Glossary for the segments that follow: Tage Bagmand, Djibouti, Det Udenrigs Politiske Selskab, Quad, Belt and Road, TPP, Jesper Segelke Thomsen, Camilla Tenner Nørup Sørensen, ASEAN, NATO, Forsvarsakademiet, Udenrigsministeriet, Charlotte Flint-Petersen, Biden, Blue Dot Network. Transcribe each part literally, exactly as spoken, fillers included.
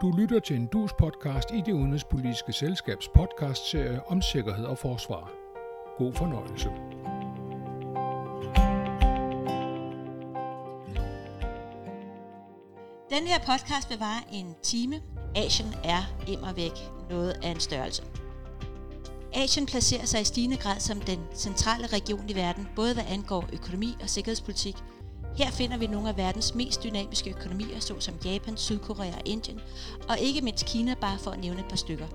Du lytter til en D U S-podcast i Det Udenrigs Politiske Selskabs podcastserie om sikkerhed og forsvar. God fornøjelse. Den her podcast vil vare en time. Asien er immervæk noget af en størrelse. Asien placerer sig i stigende grad som den centrale region i verden, både hvad angår økonomi og sikkerhedspolitik. Her finder vi nogle af verdens mest dynamiske økonomier, såsom Japan, Sydkorea og Indien, og ikke mindst Kina, bare for at nævne et par stykker.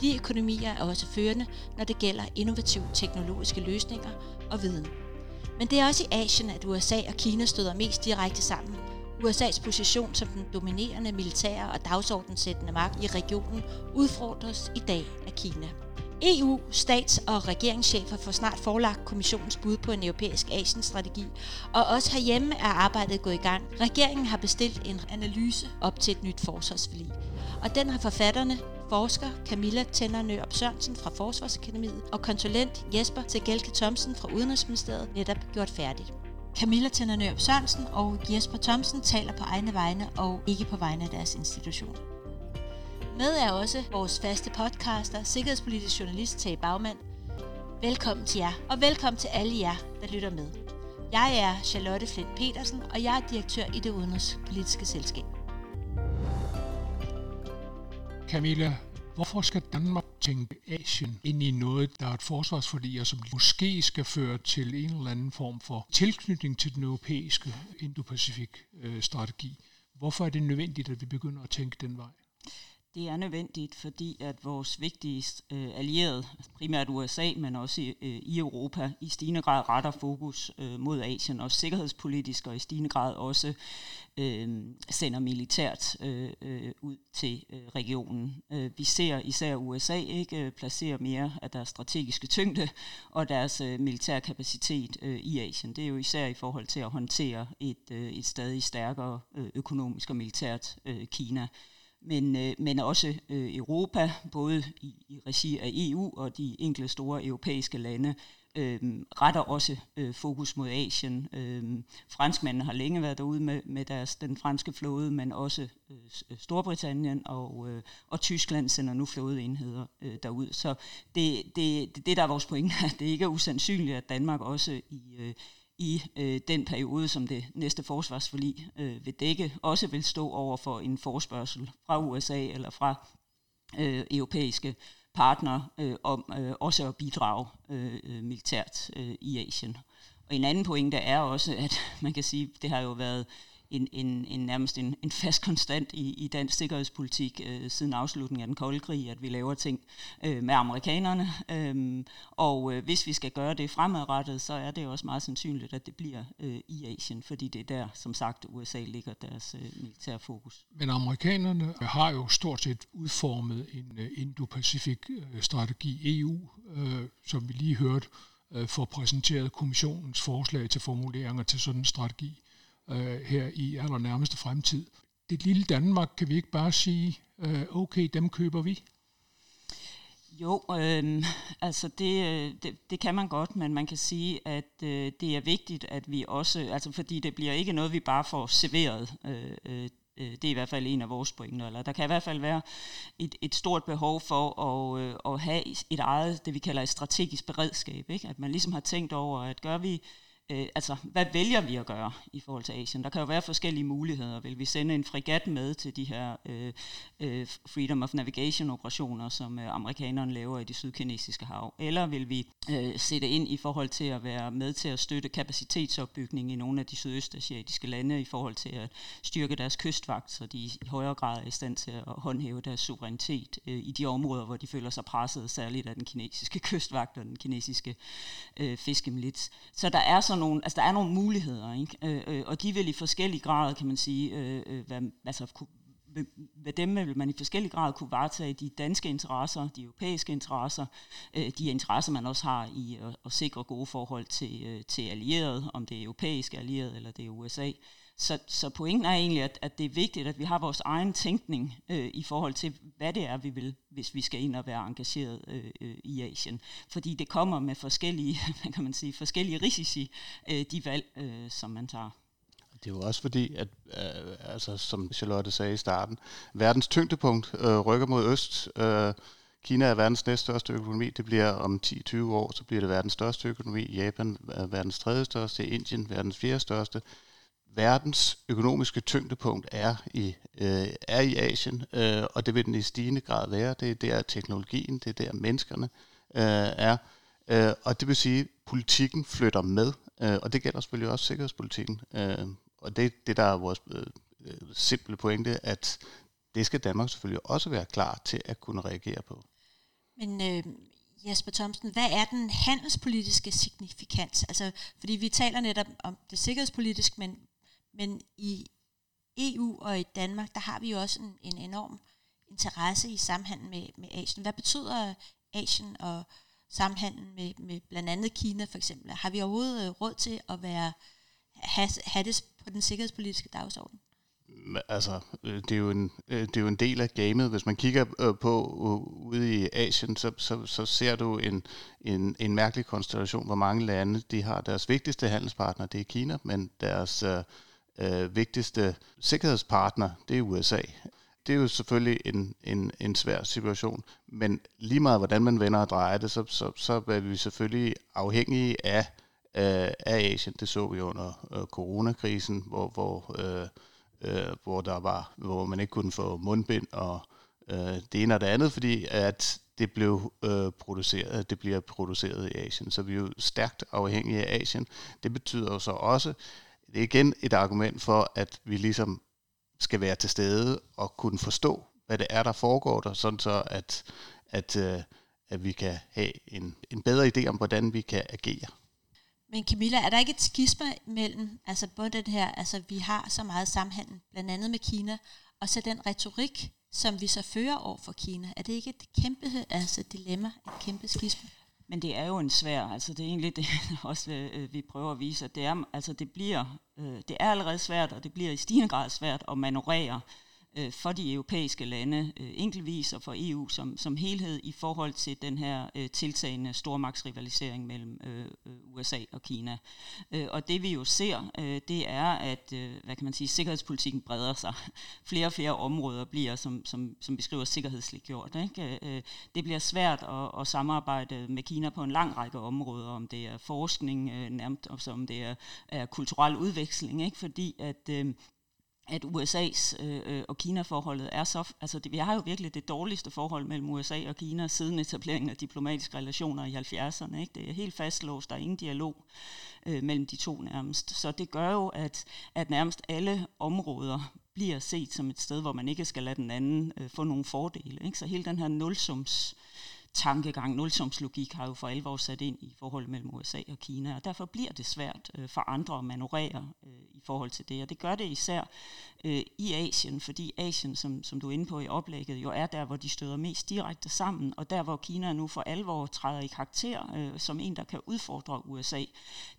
De økonomier er også førende, når det gælder innovative teknologiske løsninger og viden. Men det er også i Asien, at U S A og Kina støder mest direkte sammen. U S A's position som den dominerende militære og dagsordensættende magt i regionen udfordres i dag af Kina. E U, stats- og regeringschefer får snart forelagt kommissionens bud på en europæisk Asien-strategi, og også herhjemme er arbejdet gået i gang. Regeringen har bestilt en analyse op til et nyt forsvarsforlig, og den har forfatterne, forsker Camilla Tenner Nørup Sørensen fra Forsvarsakademiet og konsulent Jesper Segelke Thomsen fra Udenrigsministeriet netop gjort færdigt. Camilla Tenner Nørup Sørensen og Jesper Thomsen taler på egne vegne og ikke på vegne af deres institution. Med er også vores faste podcaster, sikkerhedspolitisk journalist Tage Bagmand. Velkommen til jer, og velkommen til alle jer, der lytter med. Jeg er Charlotte Flint-Petersen, og jeg er direktør i Det Udenrigs Politiske Selskab. Camilla, hvorfor skal Danmark tænke Asien ind i noget, der er et forsvarsforlig, og som måske skal føre til en eller anden form for tilknytning til den europæiske Indo-Pacifik-strategi? Hvorfor er det nødvendigt, at vi begynder at tænke den vej? Det er nødvendigt, fordi at vores vigtigste øh, allierede, primært U S A, men også i, øh, i Europa, i stigende grad retter fokus øh, mod Asien, og sikkerhedspolitisk, og i stigende grad også øh, sender militært øh, øh, ud til øh, regionen. Øh, vi ser især U S A ikke placere mere af deres strategiske tyngde og deres øh, militære kapacitet øh, i Asien. Det er jo især i forhold til at håndtere et, øh, et stadig stærkere øh, økonomisk og militært øh, Kina. Men, øh, men også øh, Europa, både i, i regi af E U og de enkelte store europæiske lande, øh, retter også øh, fokus mod Asien. Øh, franskmændene har længe været derude med, med deres, den franske flåde, men også øh, Storbritannien og, øh, og Tyskland sender nu flådeenheder øh, derud. Så det, det, det, der er vores pointe, at det ikke er usandsynligt, at Danmark også i... Øh, i øh, den periode, som det næste forsvarsforlig øh, vil dække, også vil stå over for en forespørgsel fra U S A eller fra øh, europæiske partnere øh, om øh, også at bidrage øh, militært øh, i Asien. Og en anden pointe er også, at man kan sige, det har jo været en, en, en nærmest en, en fast konstant i, i dansk sikkerhedspolitik øh, siden afslutningen af den kolde krig, at vi laver ting øh, med amerikanerne. Øh, og øh, hvis vi skal gøre det fremadrettet, så er det også meget sandsynligt, at det bliver øh, i Asien, fordi det er der, som sagt, U S A ligger deres øh, militære fokus. Men amerikanerne har jo stort set udformet en Indo-Pacifik-strategi E U, øh, som vi lige hørte, øh, får præsenteret kommissionens forslag til formuleringer til sådan en strategi her i allernærmeste fremtid. Det lille Danmark, kan vi ikke bare sige, okay, dem køber vi? Jo, øh, altså det, det, det kan man godt, men man kan sige, at øh, det er vigtigt, at vi også, altså fordi det bliver ikke noget, vi bare får serveret. Øh, det er i hvert fald en af vores pointer, eller der kan i hvert fald være et, et stort behov for at, at have et eget, det vi kalder et strategisk beredskab, ikke? At man ligesom har tænkt over, at gør vi Øh, altså, hvad vælger vi at gøre i forhold til Asien? Der kan jo være forskellige muligheder. Vil vi sende en fregat med til de her øh, øh, Freedom of Navigation-operationer, som øh, amerikanerne laver i det sydkinesiske hav? Eller vil vi øh, sætte ind i forhold til at være med til at støtte kapacitetsopbygning i nogle af de sydøstasiatiske lande i forhold til at styrke deres kystvagt, så de i højere grad er i stand til at håndhæve deres suverænitet øh, i de områder, hvor de føler sig presset, særligt af den kinesiske kystvagt og den kinesiske øh, fiskemilits. Så der er sådan Nogle, altså der er nogle muligheder, ikke? Øh, øh, og de vil i forskellige grader, kan man sige, øh, være, altså kunne, ved dem vil man i forskellige grader kunne varetage de danske interesser, de europæiske interesser, øh, de interesser, man også har i at, at sikre gode forhold til, øh, til allierede, om det er europæiske allierede eller det er U S A. Så, så pointen er egentlig, at, at det er vigtigt, at vi har vores egen tænkning øh, i forhold til, hvad det er, vi vil, hvis vi skal ind og være engageret øh, øh, i Asien. Fordi det kommer med forskellige, hvad kan man sige, forskellige risici, øh, de valg, øh, som man tager. Det er jo også fordi, at øh, altså, som Charlotte sagde i starten, verdens tyngdepunkt øh, rykker mod øst. Øh, Kina er verdens næststørste økonomi. Det bliver om ti til tyve år, så bliver det verdens største økonomi. Japan er verdens tredje største. Indien verdens fjerde største. Verdens økonomiske tyngdepunkt er i, øh, er i Asien, øh, og det vil den i stigende grad være. Det er der teknologien, det er der menneskerne øh, er. Øh, og det vil sige, at politikken flytter med, øh, og det gælder selvfølgelig også sikkerhedspolitikken. Øh, og det, det der er vores øh, simple pointe, at det skal Danmark selvfølgelig også være klar til at kunne reagere på. Men øh, Jesper Thomsen, hvad er den handelspolitiske signifikans? Altså, fordi vi taler netop om det sikkerhedspolitiske, men Men i E U og i Danmark, der har vi jo også en, en enorm interesse i samhandel med, med Asien. Hvad betyder Asien og samhandel med, med blandt andet Kina for eksempel? Har vi overhovedet råd til at være, have, have det på den sikkerhedspolitiske dagsorden? Altså, det er, jo en, det er jo en del af gamet. Hvis man kigger på ude i Asien, så, så, så ser du en, en, en mærkelig konstellation, hvor mange lande de har deres vigtigste handelspartner, det er Kina, men deres øh, vigtigste sikkerhedspartner, det er U S A. Det er jo selvfølgelig en, en, en svær situation, men lige meget hvordan man vender og drejer det, så, så, så er vi selvfølgelig afhængige af, øh, af Asien. Det så vi under øh, coronakrisen, hvor... hvor øh, Øh, hvor der var, hvor man ikke kunne få mundbind og øh, det ene og det andet, fordi at det blev øh, produceret, det bliver produceret i Asien, så vi er jo stærkt afhængige af Asien. Det betyder jo så også, det er igen et argument for, at vi ligesom skal være til stede og kunne forstå, hvad det er der foregår der, sådan så at at øh, at vi kan have en en bedre idé om hvordan vi kan agere. Men Camilla, er der ikke et skisma mellem, altså både den her, altså vi har så meget samhandel, blandt andet med Kina, og så den retorik, som vi så fører over for Kina? Er det ikke et kæmpe altså dilemma, et kæmpe skisma? Men det er jo en svær, altså det er egentlig det, også vi prøver at vise, at det er, altså det bliver, det er allerede svært, og det bliver i stigende grad svært at manøvrere for de europæiske lande enkeltvis og for E U som, som helhed i forhold til den her øh, tiltagende stormagtsrivalisering mellem øh, U S A og Kina. Øh, og det vi jo ser, øh, det er, at øh, hvad kan man sige, sikkerhedspolitikken breder sig. Flere og flere områder bliver, som, som, som beskriver, sikkerhedsliggjort. Ikke? Øh, det bliver svært at, at samarbejde med Kina på en lang række områder, om det er forskning øh, nærmest, og så om det er, er kulturel udveksling, ikke? Fordi at... Øh, at U S A's øh, og Kina-forholdet er så... Altså, det, vi har jo virkelig det dårligste forhold mellem U S A og Kina siden etableringen af diplomatiske relationer i halvfjerdserne. Ikke? Det er helt fastlåst, der er ingen dialog øh, mellem de to nærmest. Så det gør jo, at, at nærmest alle områder bliver set som et sted, hvor man ikke skal lade den anden øh, få nogle fordele. Ikke? Så hele den her nulsums... tankegang, nulsumslogik har jo for alvor sat ind i forholdet mellem U S A og Kina, og derfor bliver det svært øh, for andre at manøvrere øh, i forhold til det, og det gør det især øh, i Asien, fordi Asien, som, som du er inde på i oplægget, jo er der, hvor de støder mest direkte sammen, og der, hvor Kina nu for alvor træder i karakter øh, som en, der kan udfordre U S A.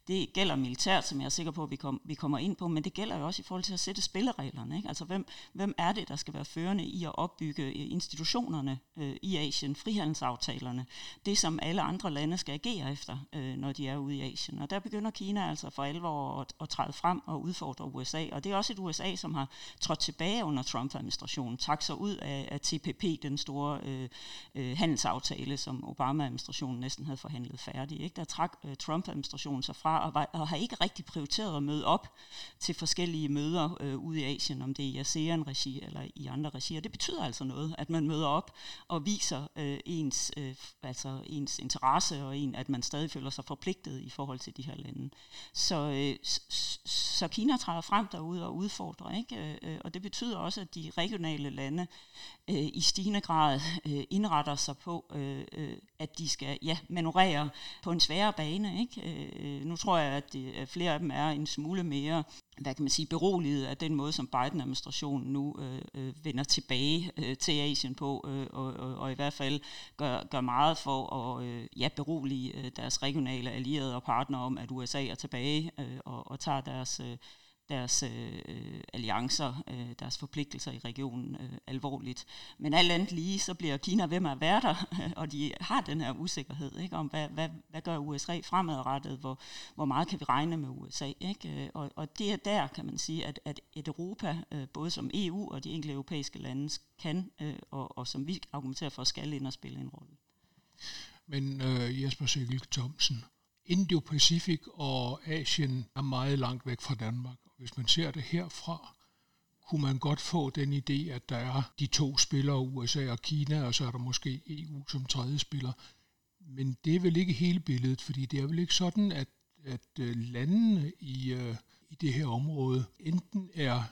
Det gælder militært, som jeg er sikker på, at vi, kom, vi kommer ind på, men det gælder jo også i forhold til at sætte spillereglerne. Ikke? Altså, hvem, hvem er det, der skal være førende i at opbygge institutionerne øh, i Asien, frihandelsaftalerne, det som alle andre lande skal agere efter, øh, når de er ude i Asien. Og der begynder Kina altså for alvor at, at træde frem og udfordre U S A, og det er også et U S A, som har trådt tilbage under Trump-administrationen, trak sig ud af, af T P P, den store øh, øh, handelsaftale, som Obama-administrationen næsten havde forhandlet færdig. Ikke? Der trak øh, Trump-administrationen sig fra, Og, var, og har ikke rigtig prioriteret at møde op til forskellige møder øh, ude i Asien, om det er i ASEAN-regi eller i andre regier. Det betyder altså noget, at man møder op og viser øh, ens, øh, altså ens interesse, og en, at man stadig føler sig forpligtet i forhold til de her lande. Så, øh, s- så Kina træder frem derude og udfordrer, ikke? Øh, og det betyder også, at de regionale lande øh, i stigende grad øh, indretter sig på, øh, øh, at de skal ja, manøvrere på en sværere bane. Ikke? Øh, nu tror jeg, at de, flere af dem er en smule mere, hvad kan man sige, beroliget af den måde, som Biden-administrationen nu øh, øh, vender tilbage øh, til Asien på, øh, og, og, og i hvert fald gør, gør meget for at øh, ja, berolige øh, deres regionale allierede og partnere om, at U S A er tilbage øh, og, og tager deres... Øh, deres øh, alliancer, øh, deres forpligtelser i regionen øh, alvorligt. Men alt andet lige, så bliver Kina ved med at være der, og de har den her usikkerhed, ikke, om, hvad, hvad, hvad gør U S A fremadrettet, hvor, hvor meget kan vi regne med U S A, ikke? Og, og det er der, kan man sige, at, at et Europa, øh, både som E U og de enkelte europæiske lande, kan, øh, og, og som vi argumenterer for, skal ind og spille en rolle. Men øh, Jesper Segelke Thomsen, Indo-Pacific og Asien er meget langt væk fra Danmark. Hvis man ser det herfra, kunne man godt få den idé, at der er de to spillere, U S A og Kina, og så er der måske E U som tredje spiller. Men det er vel ikke hele billedet, fordi det er vel ikke sådan, at, at landene i, i det her område enten er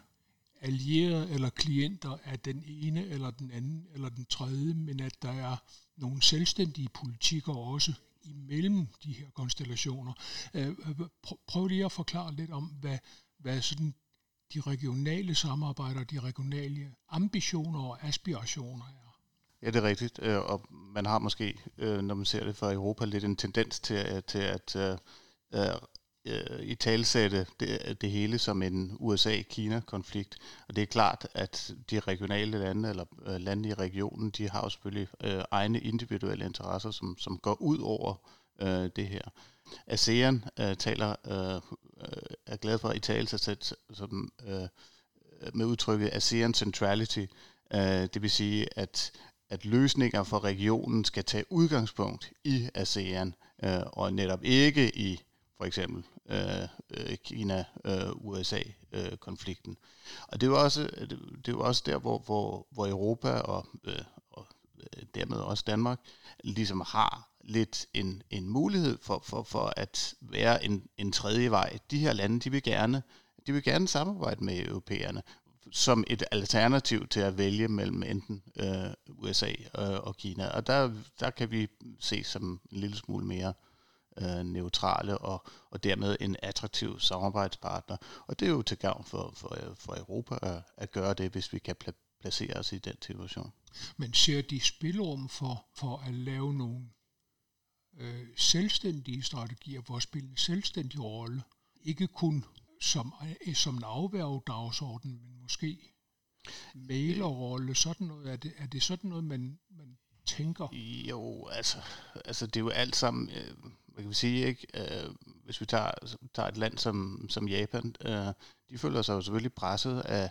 allierede eller klienter af den ene eller den anden eller den tredje, men at der er nogle selvstændige politikker også imellem de her konstellationer. Prøv lige at forklare lidt om, hvad hvad sådan de regionale samarbejder, de regionale ambitioner og aspirationer er. Ja, det er rigtigt, og man har måske, når man ser det fra Europa, lidt en tendens til at, til at uh, italesætte det, det hele som en U S A-Kina-konflikt, og det er klart, at de regionale lande, eller lande i regionen, de har jo selvfølgelig uh, egne individuelle interesser, som, som går ud over uh, det her. ASEAN øh, taler, øh, er glad for at i tale sig sæt, som, øh, med udtrykket ASEAN Centrality. Øh, det vil sige, at, at løsninger for regionen skal tage udgangspunkt i ASEAN, øh, og netop ikke i for eksempel øh, Kina-U S A-konflikten. Øh, øh, og det er jo også, det er jo også der, hvor, hvor, hvor Europa og, øh, og dermed også Danmark ligesom har lidt en, en mulighed for, for, for at være en, en tredje vej. De her lande, de vil gerne, de vil gerne samarbejde med europæerne som et alternativ til at vælge mellem enten øh, U S A og, og Kina. Og der, der kan vi se som en lille smule mere øh, neutrale og, og dermed en attraktiv samarbejdspartner. Og det er jo til gavn for, for, for Europa at, at gøre det, hvis vi kan placere os i den situation. Men ser de spilrum for, for at lave nogle Øh, selvstændige strategier, hvor at spille en selvstændig rolle, ikke kun som, som en afværgedagsorden, men måske mælerrolle, sådan noget. Er det, er det sådan noget, man, man tænker? Jo, altså, altså det er jo alt sammen, øh, hvad kan vi sige, ikke? Øh, hvis vi tager, tager et land som, som Japan, øh, de føler sig jo selvfølgelig presset af,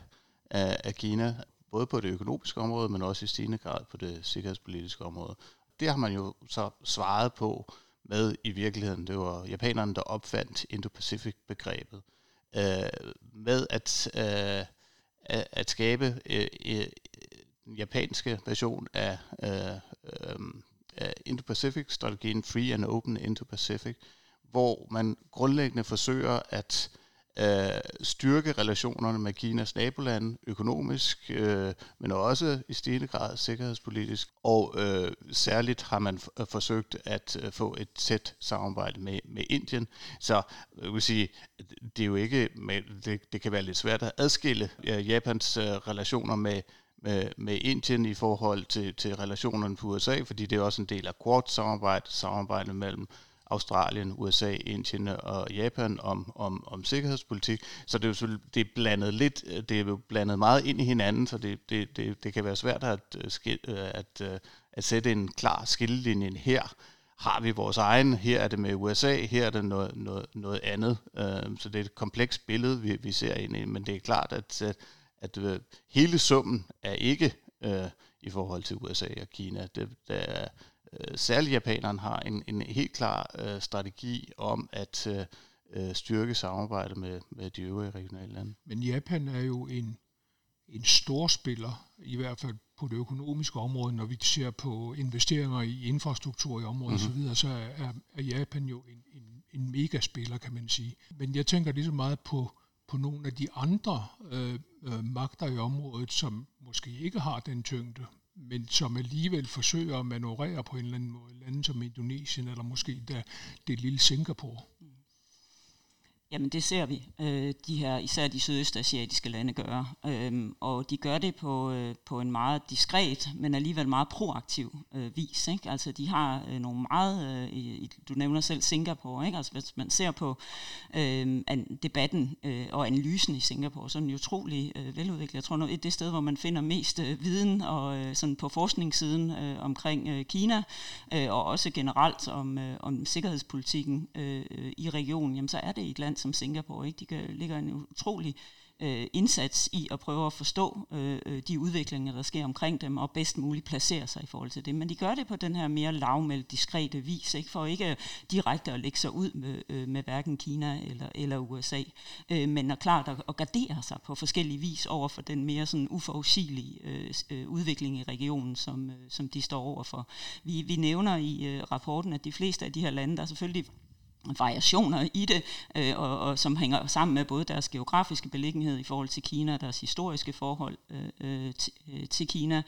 af, af Kina, både på det økonomiske område, men også i stigende grad på det sikkerhedspolitiske område. Det har man jo så svaret på med i virkeligheden. Det var japanerne, der opfandt Indo-Pacific-begrebet. Øh, med at, øh, at skabe øh, øh, den japanske version af, øh, af Indo-Pacific-strategien, Free and Open Indo-Pacific, hvor man grundlæggende forsøger at øh, styrke relationerne med Kinas nabolande økonomisk, øh, men også i stigende grad sikkerhedspolitisk. Og øh, særligt har man f- forsøgt at øh, få et tæt samarbejde med, med Indien. Så jeg vil sige, det er jo ikke, det, det kan være lidt svært at adskille øh, Japans øh, relationer med, med, med Indien i forhold til, til relationerne på U S A, fordi det er også en del af Quad-samarbejdet, samarbejdet mellem Australien, U S A, Indien og Japan om, om, om sikkerhedspolitik. Så det er jo det er blandet lidt, det er jo blandet meget ind i hinanden, så det, det, det, det kan være svært at, at, at sætte en klar skillelinje. Her har vi vores egen, her er det med U S A, her er det noget, noget, noget andet. Så det er et komplekst billede, vi, vi ser ind i, men det er klart, at, at hele summen er ikke i forhold til U S A og Kina. Det, det er særligt japanerne har en, en helt klar øh, strategi om at øh, styrke samarbejdet med, med de øvrige regionale lande. Men Japan er jo en, en stor spiller, i hvert fald på det økonomiske område. Når vi ser på investeringer i infrastruktur i området mm-hmm. osv., så er, er Japan jo en, en, en megaspiller, kan man sige. Men jeg tænker lige så meget på, på nogle af de andre øh, øh, magter i området, som måske ikke har den tyngde, men som alligevel forsøger at manøvrere på en eller anden måde, lande som Indonesien, eller måske der, det lille Singapore. Jamen det ser vi, øh, de her, især de sydøstasiatiske lande gøre, øh, og de gør det på, øh, på en meget diskret, men alligevel meget proaktiv øh, vis. Ikke? Altså de har øh, nogle meget, øh, i, du nævner selv Singapore, ikke? Altså hvis man ser på øh, an, debatten øh, og analysen i Singapore, så er den utrolig øh, veludviklet. Jeg tror, det er det sted, hvor man finder mest øh, viden og, øh, sådan på forskningssiden øh, omkring øh, Kina, øh, og også generelt om, øh, om sikkerhedspolitikken øh, i regionen, jamen så er det et land som Singapore, ikke? De gør, ligger en utrolig øh, indsats i at prøve at forstå øh, de udviklinger, der sker omkring dem, og bedst muligt placere sig i forhold til det. Men de gør det på den her mere lavmælt, diskrete vis, ikke? For ikke direkte at lægge sig ud med, øh, med hverken Kina eller, eller U S A, øh, men er klart at, at gardere sig på forskellige vis over for den mere sådan uforudsigelige øh, udvikling i regionen, som, øh, som de står overfor. Vi, vi nævner i øh, rapporten, at de fleste af de her lande, der selvfølgelig variationer i det, øh, og, og som hænger sammen med både deres geografiske beliggenhed i forhold til Kina, deres historiske forhold øh, t- til Kina,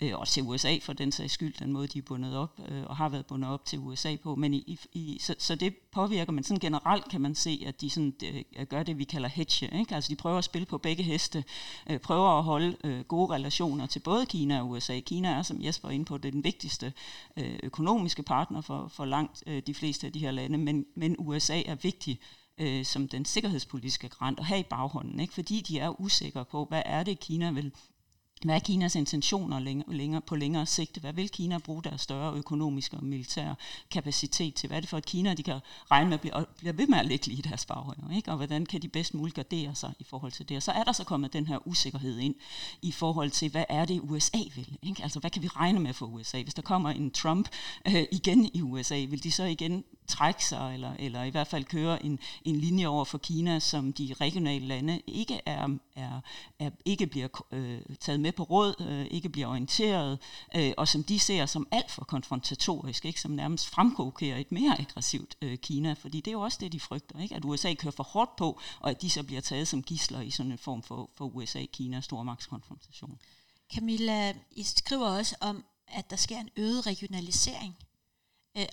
øh, og til U S A for den sags skyld, den måde de er bundet op, øh, og har været bundet op til U S A på. Men i, i, så, så det påvirker, men sådan generelt kan man se, at de sådan, øh, gør det, vi kalder hedge, ikke? Altså de prøver at spille på begge heste, øh, prøver at holde øh, gode relationer til både Kina og U S A. Kina er, som Jesper er inde på, det er den vigtigste øh, økonomiske partner for, for langt øh, de fleste af de her lande, men men U S A er vigtig øh, som den sikkerhedspolitiske garant at have i baghånden, ikke? Fordi de er usikre på, hvad er det Kina vil, hvad er Kinas intentioner længere, længere, på længere sigt, hvad vil Kina bruge deres større økonomiske og militære kapacitet til, hvad er det for et Kina, de kan regne med at blive, bliver ved med at ligge lige i deres baghånd, ikke? Og hvordan kan de bedst muligt gardere sig i forhold til det, og så er der så kommet den her usikkerhed ind i forhold til, hvad er det U S A vil, ikke? Altså hvad kan vi regne med for U S A, hvis der kommer en Trump øh, igen i U S A, vil de så igen trække sig, eller, eller i hvert fald køre en, en linje over for Kina, som de regionale lande ikke er, er, er ikke bliver øh, taget med på råd, øh, ikke bliver orienteret, øh, og som de ser som alt for konfrontatorisk, ikke? Som nærmest fremkokerer et mere aggressivt øh, Kina, fordi det er jo også det, de frygter, ikke? At U S A kører for hårdt på, og at de så bliver taget som gidsler i sådan en form for, for U S A-Kina-stormagtskonfrontation. Camilla, I skriver også om, at der sker en øget regionalisering.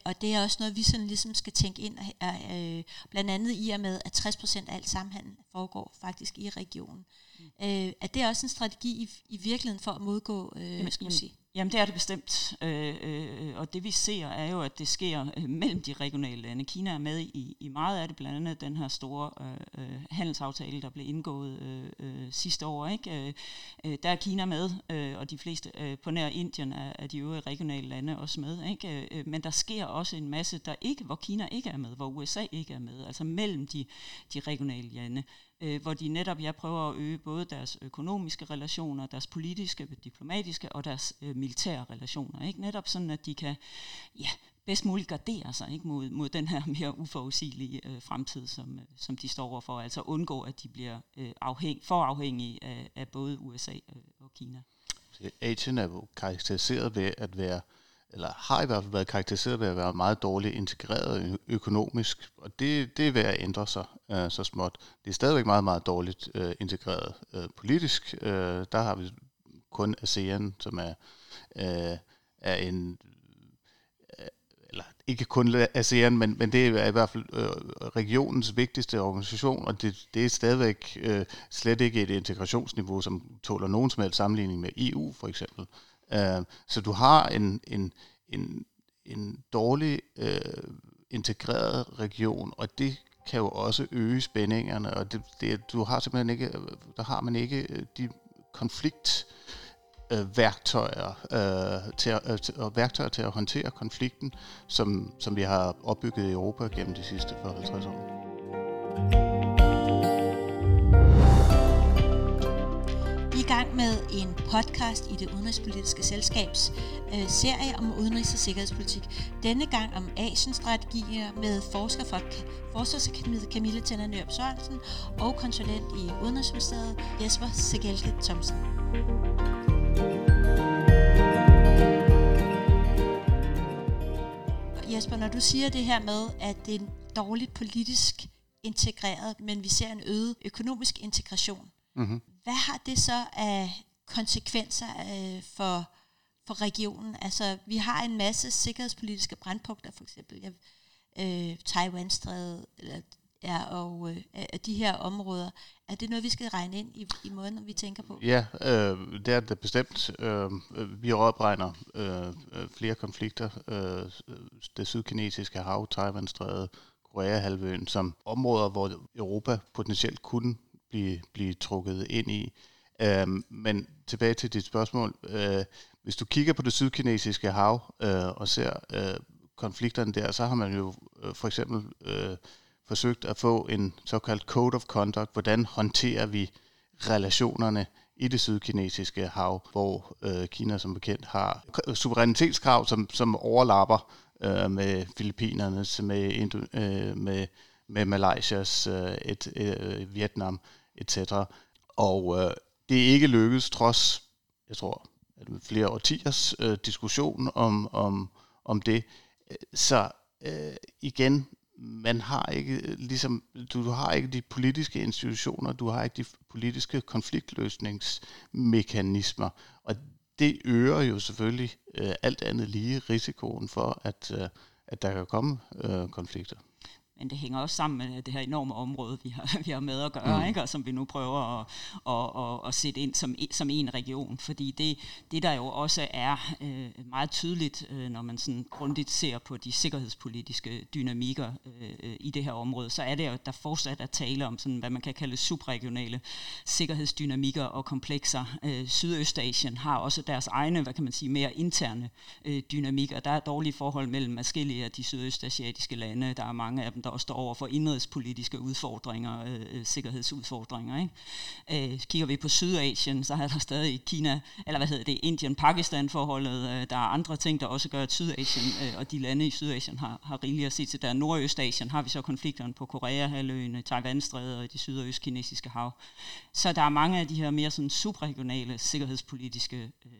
Og det er også noget, vi sådan ligesom skal tænke ind, øh, blandt andet i og med, at tres procent af alt samhandel foregår faktisk i regionen. Mm. Øh, er det også en strategi i, i virkeligheden for at modgå, øh, jamen, skal man sige? Jamen det er det bestemt, øh, øh, og det vi ser er jo, at det sker øh, mellem de regionale lande. Kina er med i, i meget af det, blandt andet den her store øh, handelsaftale, der blev indgået øh, sidste år, ikke? Øh, der er Kina med, øh, og de fleste øh, på nær Indien er, er de øvrige regionale lande også med, ikke? Øh, men der sker også en masse, der ikke, hvor Kina ikke er med, hvor U S A ikke er med, altså mellem de, de regionale lande. Hvor de netop jeg prøver at øge både deres økonomiske relationer, deres politiske, diplomatiske og deres øh, militære relationer, ikke? Netop sådan, at de kan ja, bedst muligt gardere sig, ikke? Mod, mod den her mere uforudsigelige øh, fremtid, som, øh, som de står overfor, altså undgå, at de bliver øh, afhæng, for afhængige af, af både U S A øh, og Kina. Asien er jo karakteriseret ved at være, eller har i hvert fald været karakteriseret ved at være meget dårligt integreret økonomisk, og det, det er ved at ændre sig øh, så småt. Det er stadigvæk meget, meget dårligt øh, integreret øh, politisk. Øh, der har vi kun ASEAN, som er, øh, er en, øh, eller ikke kun ASEAN, men, men det er i hvert fald øh, regionens vigtigste organisation, og det, det er stadigvæk øh, slet ikke et integrationsniveau, som tåler nogen som helst sammenligning med E U for eksempel. Så du har en, en, en, en dårlig øh, integreret region, og det kan jo også øge spændingerne, og det, det, du har simpelthen ikke, der har man ikke de konfliktværktøjer øh, til, øh, værktøjer til at håndtere konflikten, som, som vi har opbygget i Europa gennem de sidste fyrre halvtreds år. Vi er i gang med en podcast i Det Udenrigspolitiske Selskabs øh, serie om udenrigs- og sikkerhedspolitik. Denne gang om Asien-strategier med forsker fra Forsvarsakademiet Camilla Tenner Nørup Sørensen og konsulent i Udenrigsministeriet Jesper Segelke Thomsen. Jesper, når du siger det her med, at det er dårligt politisk integreret, men vi ser en øget økonomisk integration, mm-hmm. Hvad har det så af konsekvenser øh, for, for regionen? Altså, vi har en masse sikkerhedspolitiske brandpunkter, for eksempel øh, Taiwan-strædet, eller er, og øh, af de her områder, er det noget, vi skal regne ind i, i måden, når vi tænker på? Ja, øh, det er det bestemt. Øh, vi opregner øh, flere konflikter. Øh, det sydkinesiske hav, Taiwanstrædet, Korea-halvøen, som områder, hvor Europa potentielt kunne blive, blive trukket ind i. Øh, men tilbage til dit spørgsmål. Øh, hvis du kigger på det sydkinesiske hav øh, og ser øh, konflikterne der, så har man jo øh, for eksempel... Øh, forsøgt at få en såkaldt code of conduct. Hvordan håndterer vi relationerne i det sydkinesiske hav, hvor øh, Kina som bekendt har suverænitetskrav, som, som overlapper øh, med Filippinernes, med, Indo- øh, med, med Malaysias, øh, et, øh, Vietnam, et cetera. Og øh, det er ikke lykkedes, trods, jeg tror, flere årtiers øh, diskussion om, om, om det. Så øh, igen... Man har ikke ligesom du har ikke de politiske institutioner, du har ikke de politiske konfliktløsningsmekanismer, og det øger jo selvfølgelig øh, alt andet lige risikoen for at øh, at der kan komme øh, konflikter. Men det hænger også sammen med det her enorme område, vi har, vi har med at gøre, mm. ikke? Og som vi nu prøver at, at, at, at sætte ind som, som en region. Fordi det, det der jo også er øh, meget tydeligt, øh, når man sådan grundigt ser på de sikkerhedspolitiske dynamikker øh, i det her område, så er det jo, at der fortsat er tale om, sådan, hvad man kan kalde subregionale sikkerhedsdynamikker og komplekser. Øh, Sydøstasien har også deres egne, hvad kan man sige, mere interne øh, dynamikker. Der er dårlige forhold mellem forskellige af de sydøstasiatiske lande. Der er mange af dem, der og står over for indrigspolitiske udfordringer, øh, sikkerhedsudfordringer. Ikke? Øh, kigger vi på Sydasien, så er der stadig Kina, eller hvad hedder det, Indien-Pakistan-forholdet. Øh, der er andre ting, der også gør, at Sydasien øh, og de lande i Sydasien har, har rigeligt at se til. Der er Nordøstasien, har vi så konflikterne på Korea-halvøen, Taiwan-strædet og i det sydøstkinesiske hav. Så der er mange af de her mere sådan subregionale sikkerhedspolitiske øh,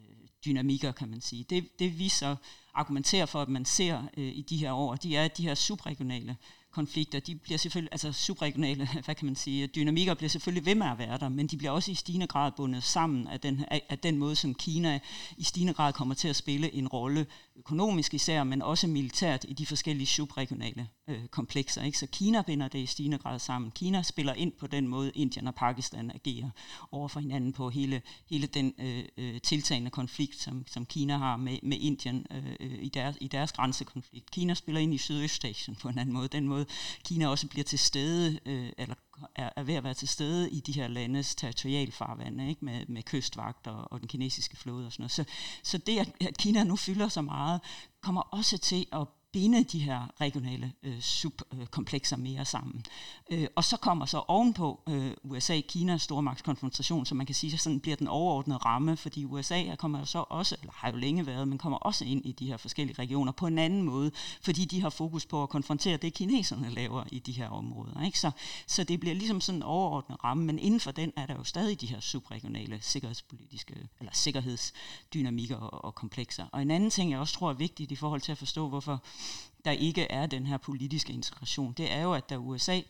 dynamikker, kan man sige. Det, det vi så argumenterer for, at man ser øh, i de her år, de er de her subregionale konflikter, de bliver selvfølgelig, altså subregionale, hvad kan man sige, dynamikker bliver selvfølgelig ved med at være der, men de bliver også i stigende grad bundet sammen af den, af den måde, som Kina i stigende grad kommer til at spille en rolle økonomisk især, men også militært i de forskellige subregionale øh, komplekser. Ikke? Så Kina binder det i stigende grad sammen. Kina spiller ind på den måde, Indien og Pakistan agerer over for hinanden på hele, hele den øh, tiltagende konflikt, som, som Kina har med, med Indien øh, i, deres, i deres grænsekonflikt. Kina spiller ind i Sydøstasien på en anden måde, den måde Kina også bliver til stede, øh, eller er ved at være til stede i de her landes territorialfarvande, ikke? Med, med kystvagter og den kinesiske flåde og sådan noget. Så, så det, at, at Kina nu fylder så meget, kommer også til at binde de her regionale øh, subkomplekser øh, mere sammen. Øh, og så kommer så ovenpå øh, U S A-Kinas stormagtskonfrontation, så man kan sige, at sådan bliver den overordnede ramme, fordi U S A kommer jo så også, eller har jo længe været, men kommer også ind i de her forskellige regioner på en anden måde, fordi de har fokus på at konfrontere det, kineserne laver i de her områder. Ikke? Så, så det bliver ligesom sådan en overordnet ramme, men inden for den er der jo stadig de her subregionale sikkerhedspolitiske, eller sikkerhedsdynamikker og, og komplekser. Og en anden ting, jeg også tror er vigtigt i forhold til at forstå, hvorfor der ikke er den her politiske integration, det er jo, at da U S A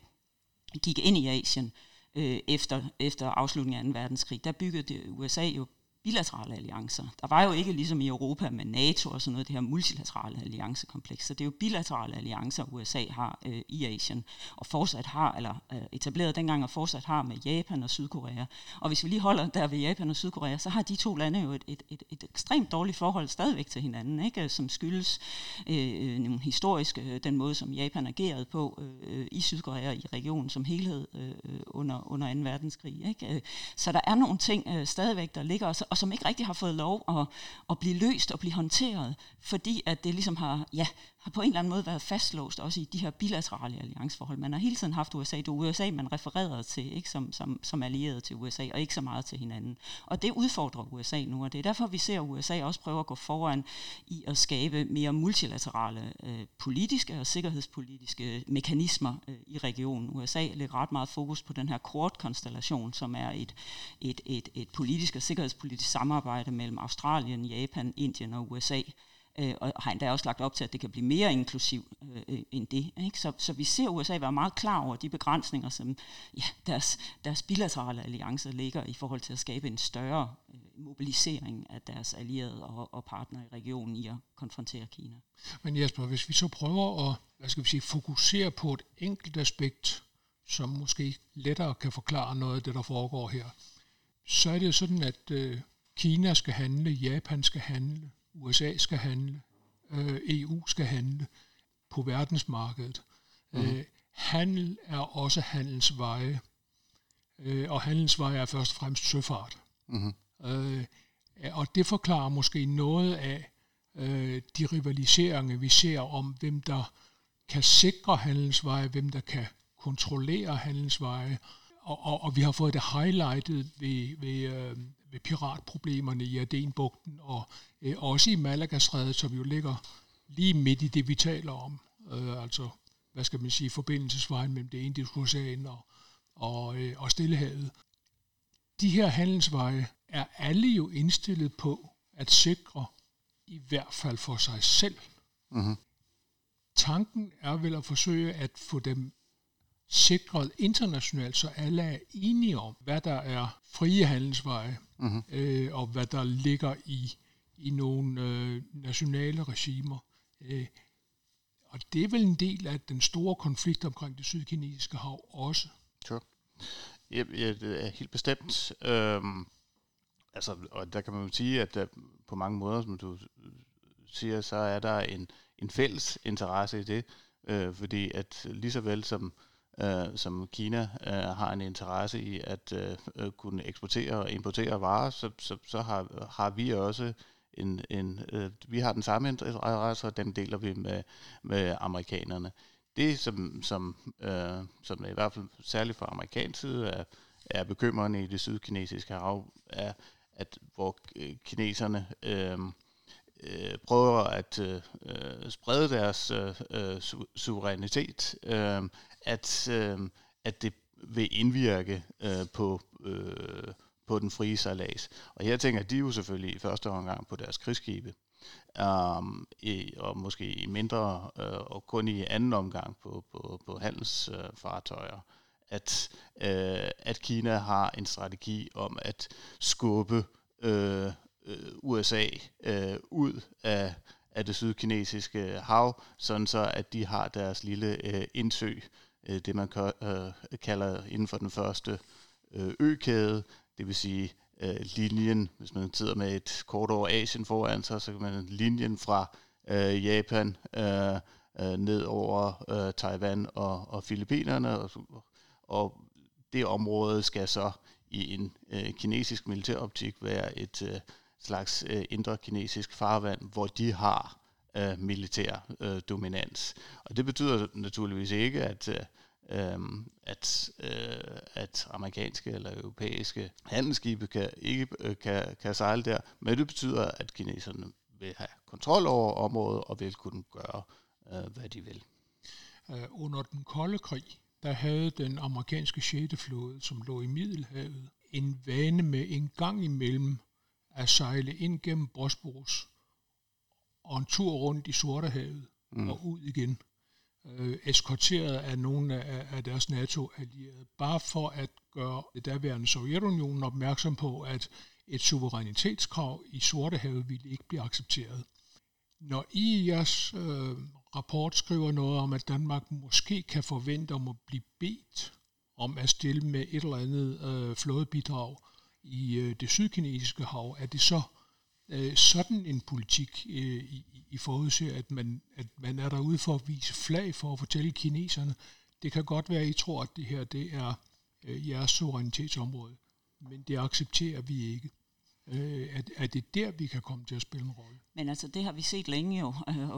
gik ind i Asien øh, efter, efter afslutningen af anden verdenskrig, der byggede U S A jo bilaterale alliancer. Der var jo ikke ligesom i Europa med NATO og sådan noget, det her multilaterale alliancekompleks, så det er jo bilaterale alliancer, U S A har øh, i Asien, og fortsat har, eller øh, etableret dengang og fortsat har med Japan og Sydkorea. Og hvis vi lige holder der ved Japan og Sydkorea, så har de to lande jo et, et, et, et ekstremt dårligt forhold stadigvæk til hinanden, ikke? Som skyldes øh, nogle historiske, den måde, som Japan agerede på øh, i Sydkorea og i regionen som helhed øh, under, under anden verdenskrig. Ikke? Så der er nogle ting øh, stadigvæk, der ligger også, og som ikke rigtig har fået lov at, at blive løst og blive håndteret, fordi at det ligesom har, ja, har på en eller anden måde været fastlåst også i de her bilaterale allianceforhold. Man har hele tiden haft U S A. Det er U S A, man refererede til, ikke? Som, som, som allieret til U S A, og ikke så meget til hinanden. Og det udfordrer U S A nu, og det er derfor, vi ser U S A også prøve at gå foran i at skabe mere multilaterale øh, politiske og sikkerhedspolitiske mekanismer øh, i regionen. U S A lægger ret meget fokus på den her Quad-konstellation, som er et, et, et, et politisk og sikkerhedspolitisk samarbejde mellem Australien, Japan, Indien og U S A, øh, og har endda også lagt op til, at det kan blive mere inklusiv øh, end det. Ikke? Så, så vi ser U S A være meget klar over de begrænsninger, som ja, deres, deres bilaterale alliancer ligger i forhold til at skabe en større øh, mobilisering af deres allierede og, og partnere i regionen i at konfrontere Kina. Men Jesper, hvis vi så prøver at, hvad skal vi sige, fokusere på et enkelt aspekt som måske lettere kan forklare noget af det, der foregår her, så er det sådan, at øh, Kina skal handle, Japan skal handle, U S A skal handle, øh, E U skal handle på verdensmarkedet. Mm. Øh, handel er også handelsveje, øh, og handelsveje er først og fremmest søfart. Mm. Øh, og det forklarer måske noget af øh, de rivaliseringer, vi ser om, hvem der kan sikre handelsveje, hvem der kan kontrollere handelsveje, og, og, og vi har fået det highlightet ved, ved, øh, ved piratproblemerne i Adenbugten, og øh, også i Malagasstrædet, som jo ligger lige midt i det, vi taler om. Øh, altså, hvad skal man sige, forbindelsesvejen mellem det Indiske Ocean og, og, øh, og Stillehavet. De her handelsveje er alle jo indstillet på at sikre, i hvert fald for sig selv. Mm-hmm. Tanken er vel at forsøge at få dem sikret internationalt, så alle er enige om, hvad der er frie handelsveje, mm-hmm. øh, og hvad der ligger i, i nogle øh, nationale regimer. Øh, og det er vel en del af den store konflikt omkring det sydkinesiske hav også. Sure. Ja, ja, det er helt bestemt. Øhm, altså, og der kan man jo sige, at der, på mange måder, som du siger, så er der en, en fælles interesse i det, øh, fordi at lige så vel som Uh, som Kina uh, har en interesse i at uh, uh, kunne eksportere og importere varer, så, så, så har, har vi også en, en uh, vi har den samme interesse, og den deler vi med, med amerikanerne. Det, som, som, uh, som i hvert fald særligt fra amerikansk side er, er bekymrende i det sydkinesiske hav, er, at hvor kineserne uh, uh, prøver at uh, sprede deres uh, su- suverænitet, uh, At, øh, at det vil indvirke øh, på, øh, på den frie sejlads. Og her tænker de jo selvfølgelig i første omgang på deres krigsskibe, um, i, og måske i mindre, øh, og kun i anden omgang på, på, på handelsfartøjer, øh, at, øh, at Kina har en strategi om at skubbe øh, U S A øh, ud af af det sydkinesiske hav, sådan så at de har deres lille øh, indsø, øh, det man k- øh, kalder inden for den første øh, økæde, det vil sige øh, linjen, hvis man sidder med et kort over Asien foran sig, så kan man linjen fra øh, Japan øh, øh, ned over øh, Taiwan og, og Filippinerne, og, og det område skal så i en øh, kinesisk militæroptik være et øh, slags øh, indre kinesisk farvand, hvor de har øh, militær øh, dominans. Og det betyder naturligvis ikke, at, øh, at, øh, at amerikanske eller europæiske handelsskibe kan, ikke øh, kan, kan sejle der, men det betyder, at kineserne vil have kontrol over området og vil kunne gøre, øh, hvad de vil. Under den kolde krig, der havde den amerikanske sjette flåde, som lå i Middelhavet, en vane med en gang imellem at sejle ind gennem Bosporus og en tur rundt i Sortehavet mm. og ud igen, øh, eskorteret af nogle af, af deres NATO-allierede, bare for at gøre det daværende Sovjetunionen opmærksom på, at et suverænitetskrav i Sortehavet ville ikke blive accepteret. Når I i jeres øh, rapport skriver noget om, at Danmark måske kan forvente om at blive bedt om at stille med et eller andet øh, flådebidrag i øh, det sydkinesiske hav, er det så øh, sådan en politik, øh, I, I forudser, at man, at man er derude for at vise flag, for at fortælle kineserne, det kan godt være, at I tror, at det her det er øh, jeres suverænitetsområde, men det accepterer vi ikke. Øh, er, er det der, vi kan komme til at spille en rolle? Men altså, det har vi set længe jo,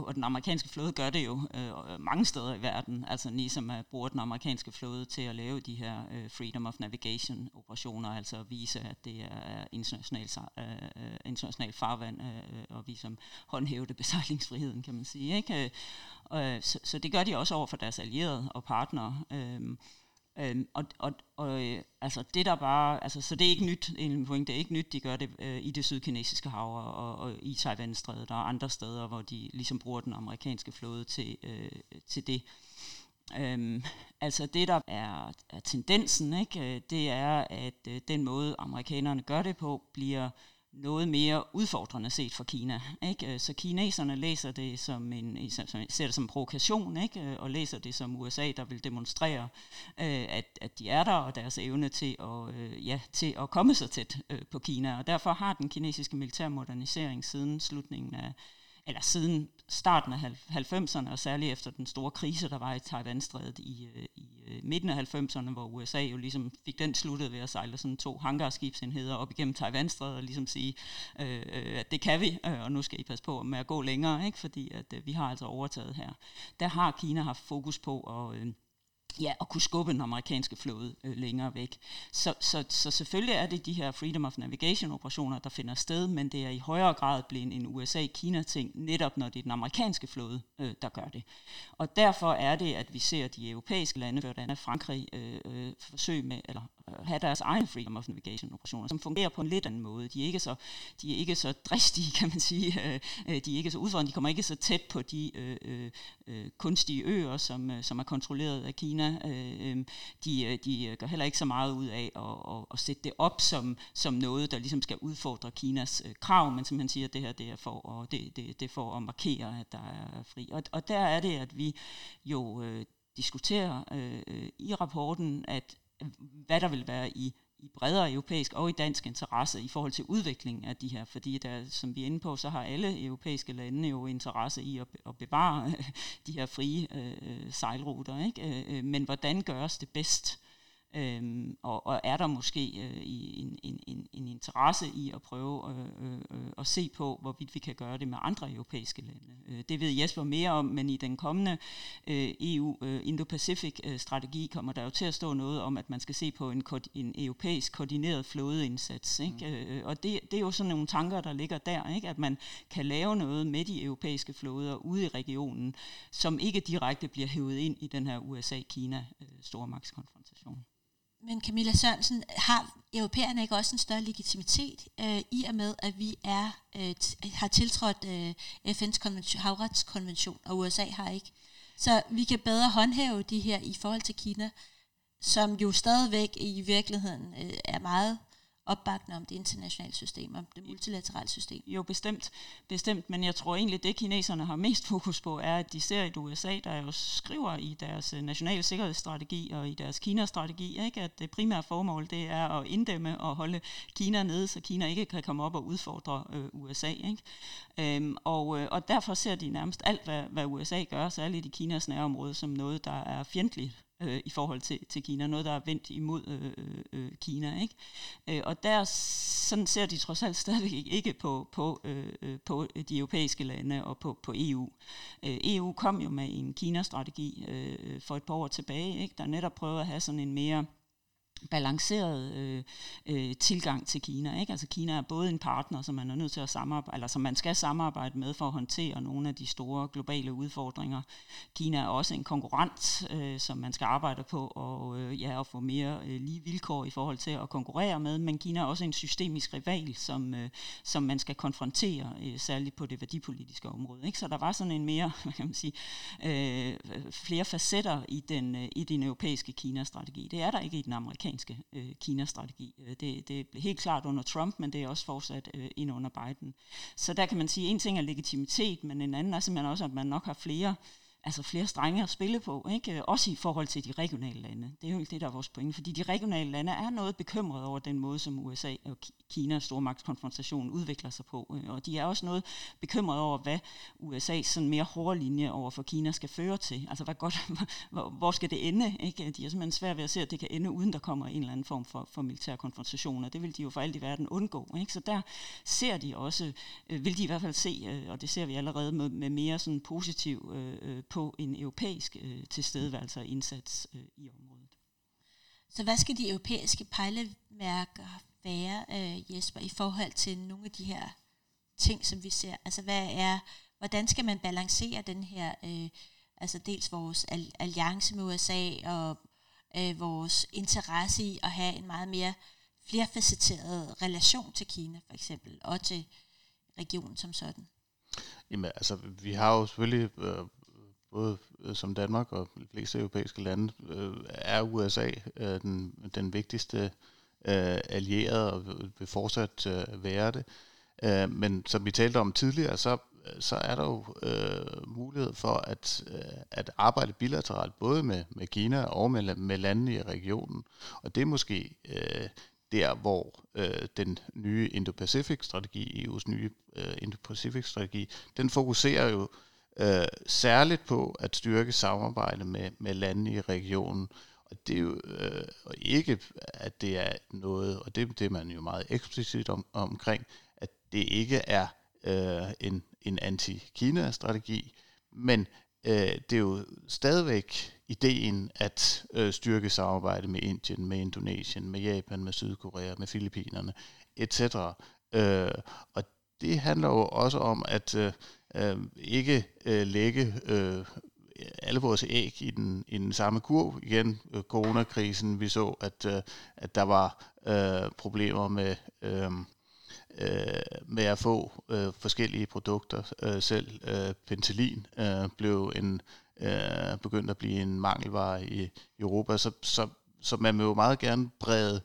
og den amerikanske flåde gør det jo øh, mange steder i verden, altså ligesom at bruge den amerikanske flåde til at lave de her øh, Freedom of Navigation-operationer, altså at vise, at det er internationalt øh, international farvand, øh, og vi som håndhæver det besejlingsfriheden, kan man sige, ikke? Øh, så, så det gør de også over for deres allierede og partnere. Øh, Øhm, og, og, og øh, altså det der bare, altså så det er ikke nyt, en point, det er ikke nyt, de gør det øh, i det sydkinesiske hav og, og, og i Taiwanstrædet og andre steder, hvor de ligesom bruger den amerikanske flåde til, øh, til det. Øhm, altså det der er, er tendensen, ikke, det er, at øh, den måde amerikanerne gør det på bliver noget mere udfordrende set for Kina, ikke? Så kineserne læser det som en, ser det som en provokation, ikke? Og læser det som U S A, der vil demonstrere, at, at de er der, og deres evne til at, ja, til at komme så tæt på Kina. Og derfor har den kinesiske militærmodernisering siden slutningen af, eller siden starten af halvfemserne, og særligt efter den store krise, der var i Taiwanstrædet i, i midten af halvfemserne, hvor U S A jo ligesom fik den sluttet ved at sejle sådan to hangarskibsenheder op igennem Taiwanstrædet og ligesom sige, øh, at det kan vi, og nu skal I passe på med at gå længere, ikke? Fordi at, øh, vi har altså overtaget her. Der har Kina haft fokus på at... Øh, Ja, og kunne skubbe den amerikanske flåde øh, længere væk. Så, så, så selvfølgelig er det de her Freedom of Navigation-operationer, der finder sted, men det er i højere grad blevet en U S A-Kina-ting, netop når det er den amerikanske flåde, øh, der gør det. Og derfor er det, at vi ser de europæiske lande, hvordan Frankrig øh, øh, forsøg med, eller øh, have deres egne Freedom of Navigation-operationer, som fungerer på en lidt anden måde. De er ikke så, de er ikke så dristige, kan man sige. Øh, de er ikke så udfordrende. De kommer ikke så tæt på de øh, øh, kunstige øer, som, øh, som er kontrolleret af Kina. De, de gør heller ikke så meget ud af at, at, at sætte det op som, som noget, der ligesom skal udfordre Kinas krav, men som han siger, at det her det er, for, og det, det, det er for at markere, at der er fri. Og, og der er det, at vi jo øh, diskuterer øh, i rapporten, at hvad der vil være i i bredere europæisk og i dansk interesse i forhold til udviklingen af de her, fordi der, som vi er inde på, så har alle europæiske lande jo interesse i at, at bevare de her frie øh, sejlruter, ikke? Men hvordan gøres det bedst? Øhm, og, og er der måske øh, en, en, en, en interesse i at prøve øh, øh, at se på, hvorvidt vi kan gøre det med andre europæiske lande. Øh, det ved Jesper mere om, men i den kommende øh, E U-Indo-Pacific-strategi øh, kommer der jo til at stå noget om, at man skal se på en, en europæisk koordineret flådeindsats. Ikke? Mm. Øh, og det, det er jo sådan nogle tanker, der ligger der, ikke? At man kan lave noget med de europæiske flåder ude i regionen, som ikke direkte bliver hævet ind i den her U S A-Kina-stormagtskonfrontation. Men Camilla Sørensen, har europæerne ikke også en større legitimitet øh, i og med, at vi er øh, t- har tiltrådt øh, F N's konvention, havretskonvention, og U S A har ikke? Så vi kan bedre håndhæve de her i forhold til Kina, som jo stadigvæk i virkeligheden øh, er meget opbakende om det internationale system, om det multilaterale system. Jo, bestemt. Bestemt, men jeg tror egentlig, det kineserne har mest fokus på, er, at de ser et U S A, der jo skriver i deres nationale sikkerhedsstrategi og i deres Kina-strategi, ikke? At det primære formål, det er at inddæmme og holde Kina nede, så Kina ikke kan komme op og udfordre øh, U S A. Ikke? Øhm, og, øh, og derfor ser de nærmest alt, hvad, hvad U S A gør, særligt i Kinas nærområde, som noget, der er fjendtligt i forhold til, til Kina, noget, der er vendt imod øh, øh, Kina, ikke? Øh, og der sådan ser de trods alt stadigvæk ikke på, på, øh, på de europæiske lande og på, på E U. Øh, E U kom jo med en Kina-strategi øh, for et par år tilbage, ikke? Der netop prøvede at have sådan en mere balanceret øh, øh, tilgang til Kina, ikke? Altså Kina er både en partner, som man er nødt til at samarbejde, eller som man skal samarbejde med for at håndtere nogle af de store globale udfordringer. Kina er også en konkurrent, øh, som man skal arbejde på og øh, ja, at få mere øh, lige vilkår i forhold til at konkurrere med, men Kina er også en systemisk rival, som øh, som man skal konfrontere øh, særligt på det værdipolitiske område, ikke? Så der var sådan en mere, hvad kan man sige, øh, flere facetter i den øh, i den europæiske Kina-strategi. Det er der ikke i den amerikanske Kina-strategi. Det, det er helt klart under Trump, men det er også fortsat øh, ind under Biden. Så der kan man sige, en ting er legitimitet, men en anden er simpelthen også, at man nok har flere, altså flere strenge at spille på, ikke? Også i forhold til de regionale lande. Det er jo ikke det, der er vores pointe, fordi de regionale lande er noget bekymret over den måde, som U S A og Kinas stormagtskonfrontation udvikler sig på, og de er også noget bekymret over, hvad U S A's sådan mere hårde linje over for Kina skal føre til. Altså, hvad godt, hvor skal det ende, ikke? De er simpelthen svært ved at se, at det kan ende, uden der kommer en eller anden form for, for militær konfrontation, og det vil de jo for alt i verden undgå, ikke? Så der ser de også, øh, vil de i hvert fald se, øh, og det ser vi allerede med, med mere sådan positiv øh, på en europæisk øh, tilstedeværelse og indsats øh, i området. Så hvad skal de europæiske pejlemærker være, øh, Jesper, i forhold til nogle af de her ting, som vi ser? Altså, hvad er, hvordan skal man balancere den her, øh, altså dels vores alliance med U S A og øh, vores interesse i at have en meget mere flerfacetteret relation til Kina, for eksempel, og til regionen som sådan? Jamen, altså, vi har jo selvfølgelig... Øh både som Danmark og de fleste europæiske lande, øh, er U S A øh, den, den vigtigste øh, allieret og vil fortsat øh, være det. Øh, men som vi talte om tidligere, så, så er der jo øh, mulighed for at, øh, at arbejde bilateralt, både med, med Kina og med, med landene i regionen. Og det er måske øh, der, hvor øh, den nye Indo-Pacific-strategi, E U's nye øh, Indo-Pacific-strategi, den fokuserer jo øh, særligt på at styrke samarbejdet med, med landene i regionen. Og det er jo øh, og ikke, at det er noget, og det, det er man jo meget eksplicit om, omkring, at det ikke er øh, en, en anti-Kina-strategi, men øh, det er jo stadigvæk ideen at øh, styrke samarbejdet med Indien, med Indonesien, med Japan, med Sydkorea, med Filippinerne, et cetera. Øh, og det handler jo også om at øh, øh, ikke øh, lægge øh, alle vores æg i den, i den samme kurv. Igen, øh, coronakrisen, vi så, at, øh, at der var øh, problemer med, øh, øh, med at få øh, forskellige produkter. Øh, selv øh, penicillin øh, blev en, øh, begyndt at blive en mangelvare i, i Europa, så, så, så man vil jo meget gerne brede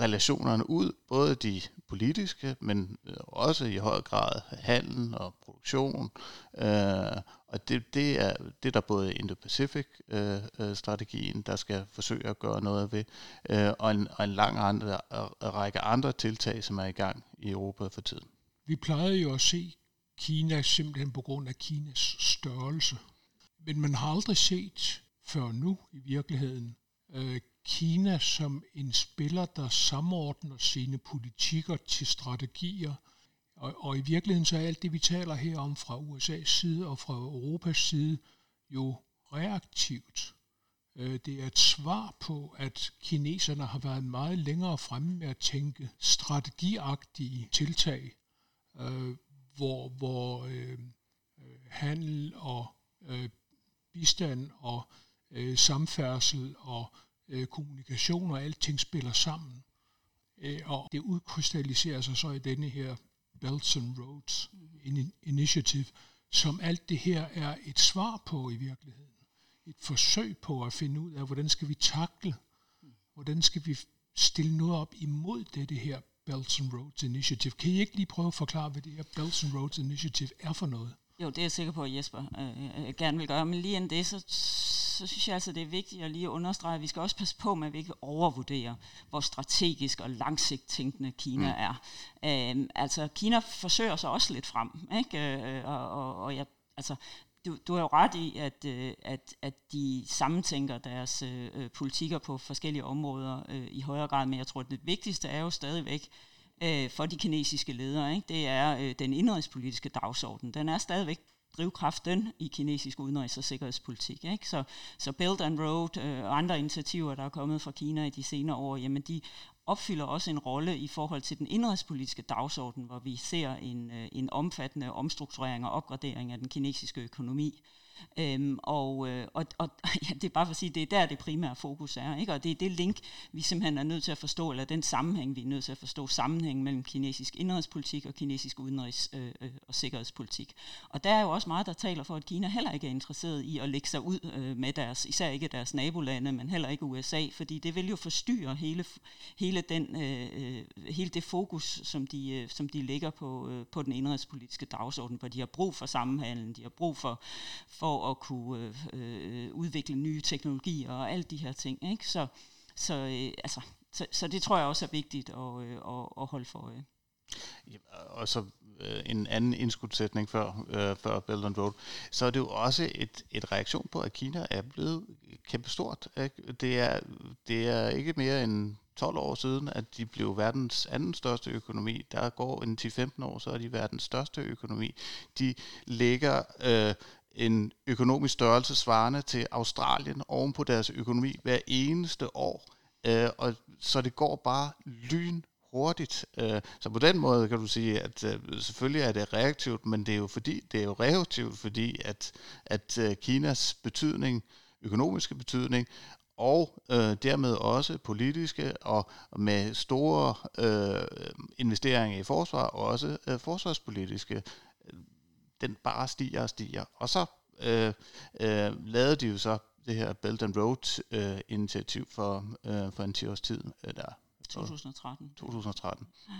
relationerne ud, både de politiske, men også i høj grad handel og produktion. Øh, og det, det, er, det er der både Indo-Pacific-strategien, øh, der skal forsøge at gøre noget ved, øh, og, en, og en lang andre, række andre tiltag, som er i gang i Europa for tiden. Vi plejede jo at se Kina simpelthen på grund af Kinas størrelse, men man har aldrig set før nu i virkeligheden øh, Kina som en spiller, der samordner sine politikker til strategier, og, og i virkeligheden så er alt det, vi taler her om fra U S A's side og fra Europas side, jo reaktivt. Det er et svar på, at kineserne har været meget længere fremme med at tænke strategiagtige tiltag, hvor, hvor øh, handel og øh, bistand og øh, samfærdsel og kommunikation og alting spiller sammen. Og det udkrystalliserer sig så i denne her Belt and Road Initiative, som alt det her er et svar på i virkeligheden. Et forsøg på at finde ud af, hvordan skal vi takle, hvordan skal vi stille noget op imod dette her Belt and Road Initiative. Kan I ikke lige prøve at forklare, hvad det her Belt and Road Initiative er for noget? Jo, det er jeg sikker på, at Jesper øh, gerne vil gøre, men lige inden det, så, så synes jeg altså, det er vigtigt at lige understrege, at vi skal også passe på med, at vi ikke overvurderer, hvor strategisk og langsigtet tænkende Kina er. Øh, altså, Kina forsøger sig også lidt frem, ikke? Øh, og, og, og jeg, altså... Du, du har jo ret i, at, at, at de sammentænker deres øh, politikker på forskellige områder øh, i højere grad, men jeg tror, at det vigtigste er jo stadigvæk øh, for de kinesiske ledere, ikke? Det er øh, den indrigspolitiske dagsorden. Den er stadigvæk drivkraften i kinesisk udenrigs- og sikkerhedspolitik, ikke? Så, så Belt and Road øh, og andre initiativer, der er kommet fra Kina i de senere år, jamen de opfylder også en rolle i forhold til den indrigspolitiske dagsorden, hvor vi ser en, en omfattende omstrukturering og opgradering af den kinesiske økonomi. Øhm, og og, og ja, det er bare for at sige, det er der det primære fokus er, ikke? Og det er det link, vi simpelthen er nødt til at forstå, eller den sammenhæng, vi er nødt til at forstå, sammenhængen mellem kinesisk indrigspolitik og kinesisk udenrigs- øh, og sikkerhedspolitik. Og der er jo også meget, der taler for, at Kina heller ikke er interesseret i at lægge sig ud øh, med deres, især ikke deres nabolande, men heller ikke U S A, fordi det vil jo forstyrre hele, hele, den, øh, hele det fokus, som de, øh, som de lægger på, øh, på den indrigspolitiske dagsorden, hvor de har brug for sammenhængen, de har brug for, for for at kunne øh, øh, udvikle nye teknologier og alle de her ting, ikke? Så, så, øh, altså, så, så det tror jeg også er vigtigt at, øh, at, at holde for øje. Ja, og så øh, en anden indskudsætning før, øh, før Belt and Road, så er det jo også et, et reaktion på, at Kina er blevet kæmpestort, ikke? Det er, det er ikke mere end tolv år siden, at de blev verdens anden største økonomi. Der går en ti til femten år, så er de verdens største økonomi. De ligger... Øh, en økonomisk størrelse svarende til Australien oven på deres økonomi hver eneste år, øh, og så det går bare lynhurtigt. Øh, så på den måde kan du sige, at øh, selvfølgelig er det reaktivt, men det er jo fordi det er jo reaktivt, fordi at at øh, Kinas betydning, økonomiske betydning og øh, dermed også politiske og med store øh, investeringer i forsvar og også øh, forsvarspolitiske øh, den bare stiger og stiger. Og så øh, øh, lavede de jo så det her Belt and Road-initiativ øh, for, øh, for en ti års tid, eller tyve tretten Ja.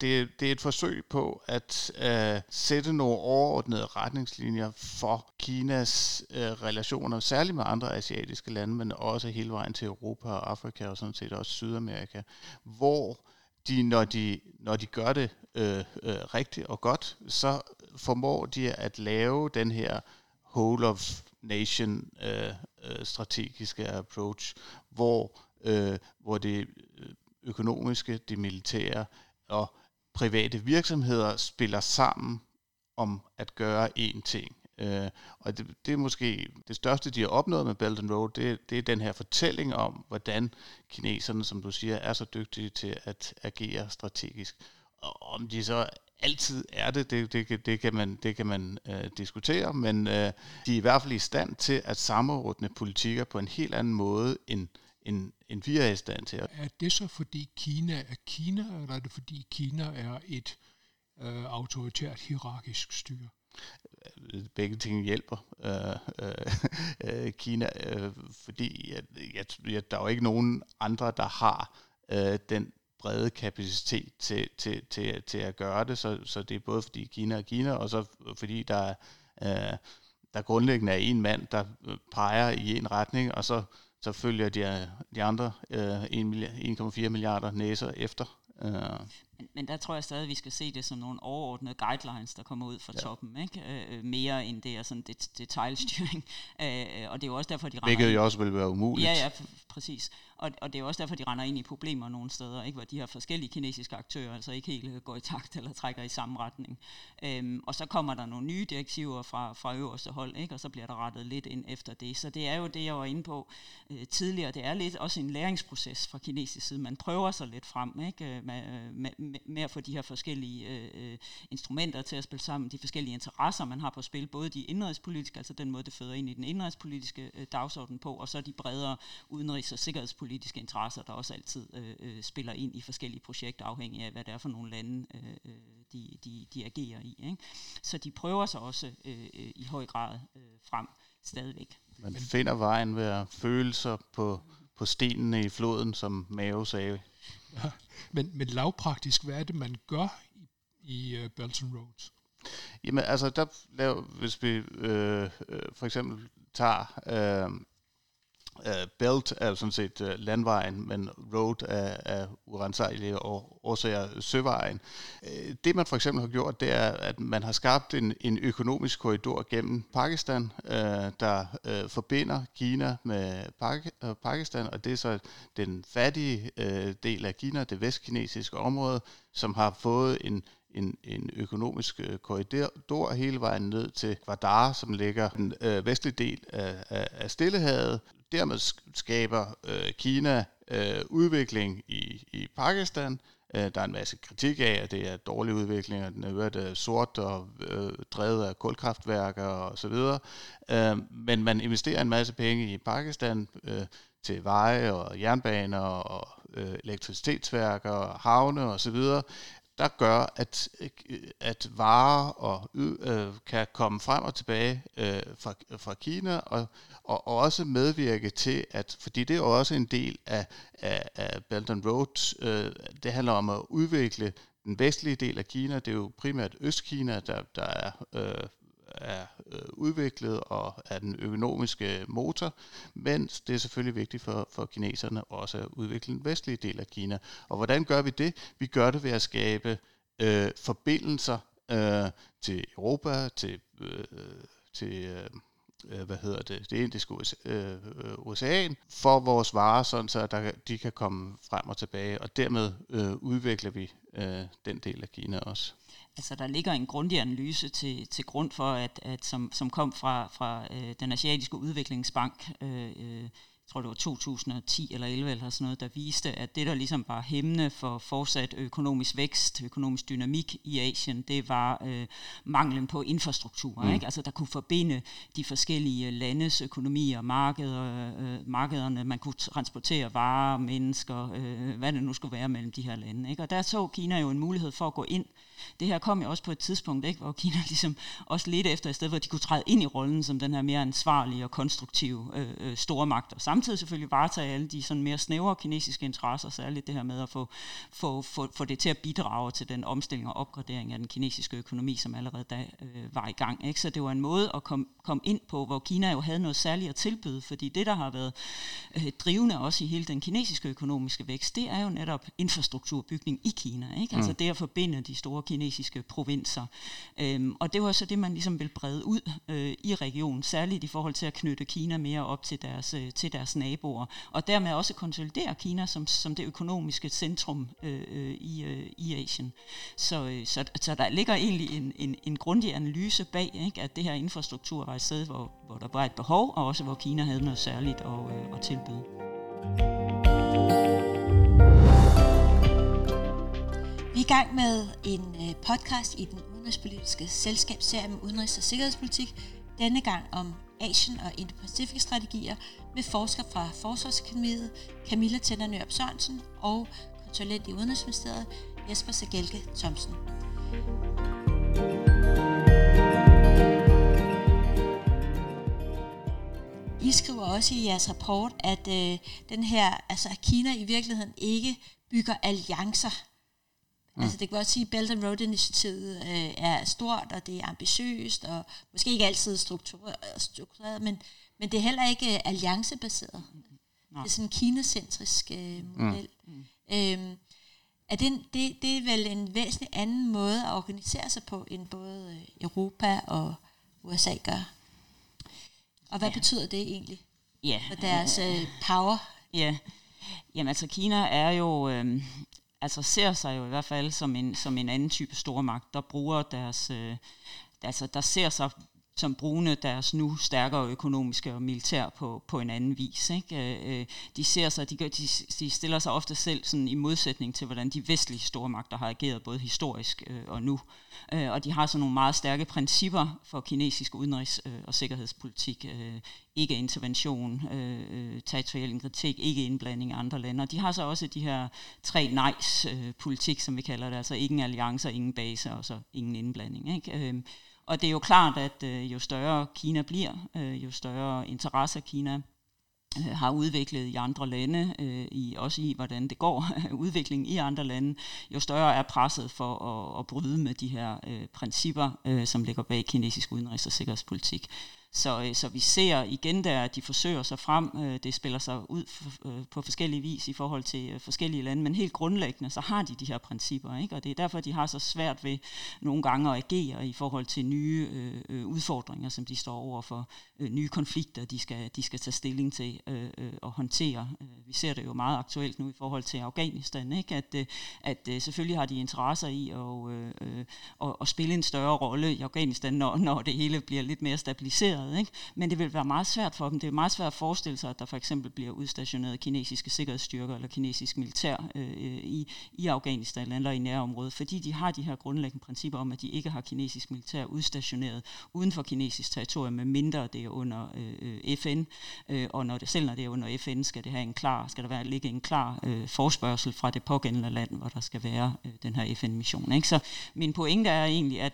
Det, det er et forsøg på at øh, sætte nogle overordnede retningslinjer for Kinas øh, relationer, særligt med andre asiatiske lande, men også hele vejen til Europa og Afrika og sådan set også Sydamerika, hvor de, når de, når de gør det øh, øh, rigtigt og godt, så formår de at lave den her whole of nation øh, øh, strategiske approach, hvor, øh, hvor det økonomiske, det militære og private virksomheder spiller sammen om at gøre én ting. Øh, og det, det er måske det største, de har opnået med Belt and Road, det, det er den her fortælling om, hvordan kineserne, som du siger, er så dygtige til at agere strategisk. Og om de så altid er det, det, det, det kan man, det kan man øh, diskutere, men øh, de er i hvert fald i stand til at sammenrødne politikker på en helt anden måde, end En, en vi er i stand til. Er det så fordi Kina er Kina, eller er det fordi Kina er et øh, autoritært hierarkisk styre? Begge ting hjælper. Øh, øh, øh, Kina, øh, fordi jeg, jeg, jeg, der er jo ikke nogen andre, der har øh, den brede kapacitet til, til, til, til at gøre det, så, så det er både fordi Kina er Kina, og så fordi der, øh, der grundlæggende er en mand, der peger i en retning, og så så følger de, de andre en komma fire milliarder næser efter. Men, men der tror jeg stadig, at vi skal se det som nogle overordnede guidelines, der kommer ud fra ja. toppen, ikke? Øh, mere end det er sådan det, detailstyring. Øh, og det er jo også derfor, de render... Hvilket jo også vil være umuligt. Ja, ja, præcis. Og, og det er også derfor, de render ind i problemer nogle steder, ikke? Hvor de her forskellige kinesiske aktører altså ikke helt går i takt eller trækker i samme retning. Øhm, og så kommer der nogle nye direktiver fra, fra øverste hold, ikke? Og så bliver der rettet lidt ind efter det. Så det er jo det, jeg var inde på øh, tidligere. Det er lidt også en læringsproces fra kinesisk side. Man prøver sig lidt frem, ikke? Med, med, med at få de her forskellige øh, instrumenter til at spille sammen, de forskellige interesser, man har på spil, både de indrigspolitiske, altså den måde, det føder ind i den indrigspolitiske øh, dagsorden på, og så de bredere udenrigs- og sikkerhedspolitiske interesser, der også altid øh, spiller ind i forskellige projekter, afhængig af, hvad det er for nogle lande, øh, de, de, de agerer i. Ikke? Så de prøver sig også øh, i høj grad øh, frem stadigvæk. Man finder vejen ved at føle sig på, på stenene i floden, som Mao sagde. Ja, men, men lavpraktisk, hvad er det, man gør i, i uh, Belt and Road? Jamen, altså, der laver, hvis vi øh, øh, for eksempel tager øh, øh, Belt, er jo sådan set øh, landvejen, men Road er, er urensagelige og også er søvejen. Øh, det, man for eksempel har gjort, det er, at man har skabt en, en økonomisk korridor gennem Pakistan, øh, der øh, forbinder Kina med Pak- øh, Pakistan, og det er så den fattige øh, del af Kina, det vestkinesiske område, som har fået en En, en økonomisk korridor hele vejen ned til Quad, som ligger den øh, vestlige del af, af, af Stillehavet. Dermed skaber øh, Kina øh, udvikling i, i Pakistan. Øh, der er en masse kritik af, at det er dårlig udvikling, og den er øvrigt øh, sort og øh, drevet af kulkraftværker osv. Øh, men man investerer en masse penge i Pakistan øh, til veje og jernbaner og øh, elektricitetsværker og havne osv., der gør, at, at varer og, øh, kan komme frem og tilbage øh, fra, fra Kina, og, og, og også medvirke til, at fordi det er også en del af, af, af Belt and Road, øh, det handler om at udvikle den vestlige del af Kina, det er jo primært Østkina, der, der er, øh, er udviklet og er den økonomiske motor, mens det er selvfølgelig vigtigt for, for kineserne også at udvikle den vestlige del af Kina. Og hvordan gør vi det? Vi gør det ved at skabe øh, forbindelser øh, til Europa, til, øh, til øh, hvad hedder det, det indiske øh, ocean, for vores varer, sådan så der, de kan komme frem og tilbage, og dermed øh, udvikler vi øh, den del af Kina også. Altså der ligger en grundig analyse til, til grund for, at, at som, som kom fra, fra øh, den asiatiske udviklingsbank, øh, øh, jeg tror det var to tusind og ti eller elleve eller sådan noget, der viste, at det der ligesom var hæmmende for fortsat økonomisk vækst, økonomisk dynamik i Asien, det var øh, manglen på infrastruktur, mm. ikke? Altså der kunne forbinde de forskellige landes økonomier, markeder, øh, markederne, man kunne transportere varer, mennesker, øh, hvad det nu skulle være mellem de her lande, ikke? Og der så Kina jo en mulighed for at gå ind. Det her kom jo også på et tidspunkt, ikke, hvor Kina ligesom også ledte efter et sted, hvor de kunne træde ind i rollen som den her mere ansvarlige og konstruktive øh, stormagt og samtidig selvfølgelig varetage alle de sådan mere snævre kinesiske interesser, særligt det her med at få, få, få, få det til at bidrage til den omstilling og opgradering af den kinesiske økonomi, som allerede da øh, var i gang. Ikke? Så det var en måde at komme kom ind på, hvor Kina jo havde noget særligt at tilbyde, fordi det, der har været øh, drivende også i hele den kinesiske økonomiske vækst, det er jo netop infrastrukturbygning i Kina. Ikke? Altså mm. det at forbinde de store kinesiske provinser. Øhm, og det var så det, man ligesom ville brede ud øh, i regionen, særligt i forhold til at knytte Kina mere op til deres, øh, til deres naboer, og dermed også konsolidere Kina som, som det økonomiske centrum øh, i, øh, i Asien. Så, øh, så, så der ligger egentlig en, en, en grundig analyse bag, ikke? At det her infrastruktur var et sted, hvor, hvor der var et behov, og også hvor Kina havde noget særligt at, øh, at tilbyde. Vi er i gang med en podcast i Den Udenrigspolitiske Selskabsserie med udenrigs- og sikkerhedspolitik, denne gang om Asien og Indo-Pacific strategier med forsker fra Forsvarsakademiet Camilla Tenner Nørup Sørensen og konsulent i Udenrigsministeriet Jesper Segelke Thomsen. I skriver også i jeres rapport, at øh, den her, altså Kina i virkeligheden ikke bygger alliancer. Mm. Altså det kan godt sige, at Belt and Road-initiativet øh, er stort, og det er ambitiøst, og måske ikke altid struktureret, men, men det er heller ikke øh, alliancebaseret. Mm. Det er sådan en kinacentrisk øh, model. Mm. Øhm, er det, en, det, det er vel en væsentlig anden måde at organisere sig på, end både Europa og U S A gør. Og hvad ja. betyder det egentlig yeah. for deres øh, power? Yeah. Jamen altså Kina er jo... Øh, altså ser sig jo i hvert fald som en, som en anden type stormagt, der bruger deres, øh, altså der ser sig som brugende deres nu stærkere økonomiske og militær på, på en anden vis. Ikke? De, ser sig, de, de stiller sig ofte selv sådan i modsætning til, hvordan de vestlige stormagter har ageret både historisk og nu. Og de har sådan nogle meget stærke principper for kinesisk udenrigs- og sikkerhedspolitik. Ikke intervention, territorial integritet, ikke indblanding af andre lande. Og de har så også de her tre nejs-politik, som vi kalder det. Altså ingen alliancer, ingen baser og så ingen indblanding. Ikke? Og det er jo klart, at øh, jo større Kina bliver, øh, jo større interesse Kina øh, har udviklet i andre lande, øh, i, også i hvordan det går, udviklingen i andre lande, jo større er presset for at, at bryde med de her øh, principper, øh, som ligger bag kinesisk udenrigs- og sikkerhedspolitik. Så, så vi ser igen der, at de forsøger sig frem, det spiller sig ud på forskellige vis i forhold til forskellige lande, men helt grundlæggende, så har de de her principper, ikke? Og det er derfor, de har så svært ved nogle gange at agere i forhold til nye øh, udfordringer, som de står over for, øh, nye konflikter, de skal, de skal tage stilling til øh, og håndtere. Vi ser det jo meget aktuelt nu i forhold til Afghanistan, ikke? At, at, at selvfølgelig har de interesser i at, øh, at, at spille en større rolle i Afghanistan, når, når det hele bliver lidt mere stabiliseret. Ikke? Men det vil være meget svært for dem. Det er meget svært at forestille sig, at der for eksempel bliver udstationeret kinesiske sikkerhedsstyrker eller kinesisk militær øh, i, i Afghanistan eller i nærområdet, fordi de har de her grundlæggende principper om, at de ikke har kinesisk militær udstationeret uden for kinesisk territorium, med mindre det er under øh, F N. Øh, og når det, selv når det er under F N, skal, det have en klar, skal der være, ligge en klar øh, forspørgsel fra det pågældende land, hvor der skal være øh, den her F N-mission. Ikke? Så min pointe er egentlig, at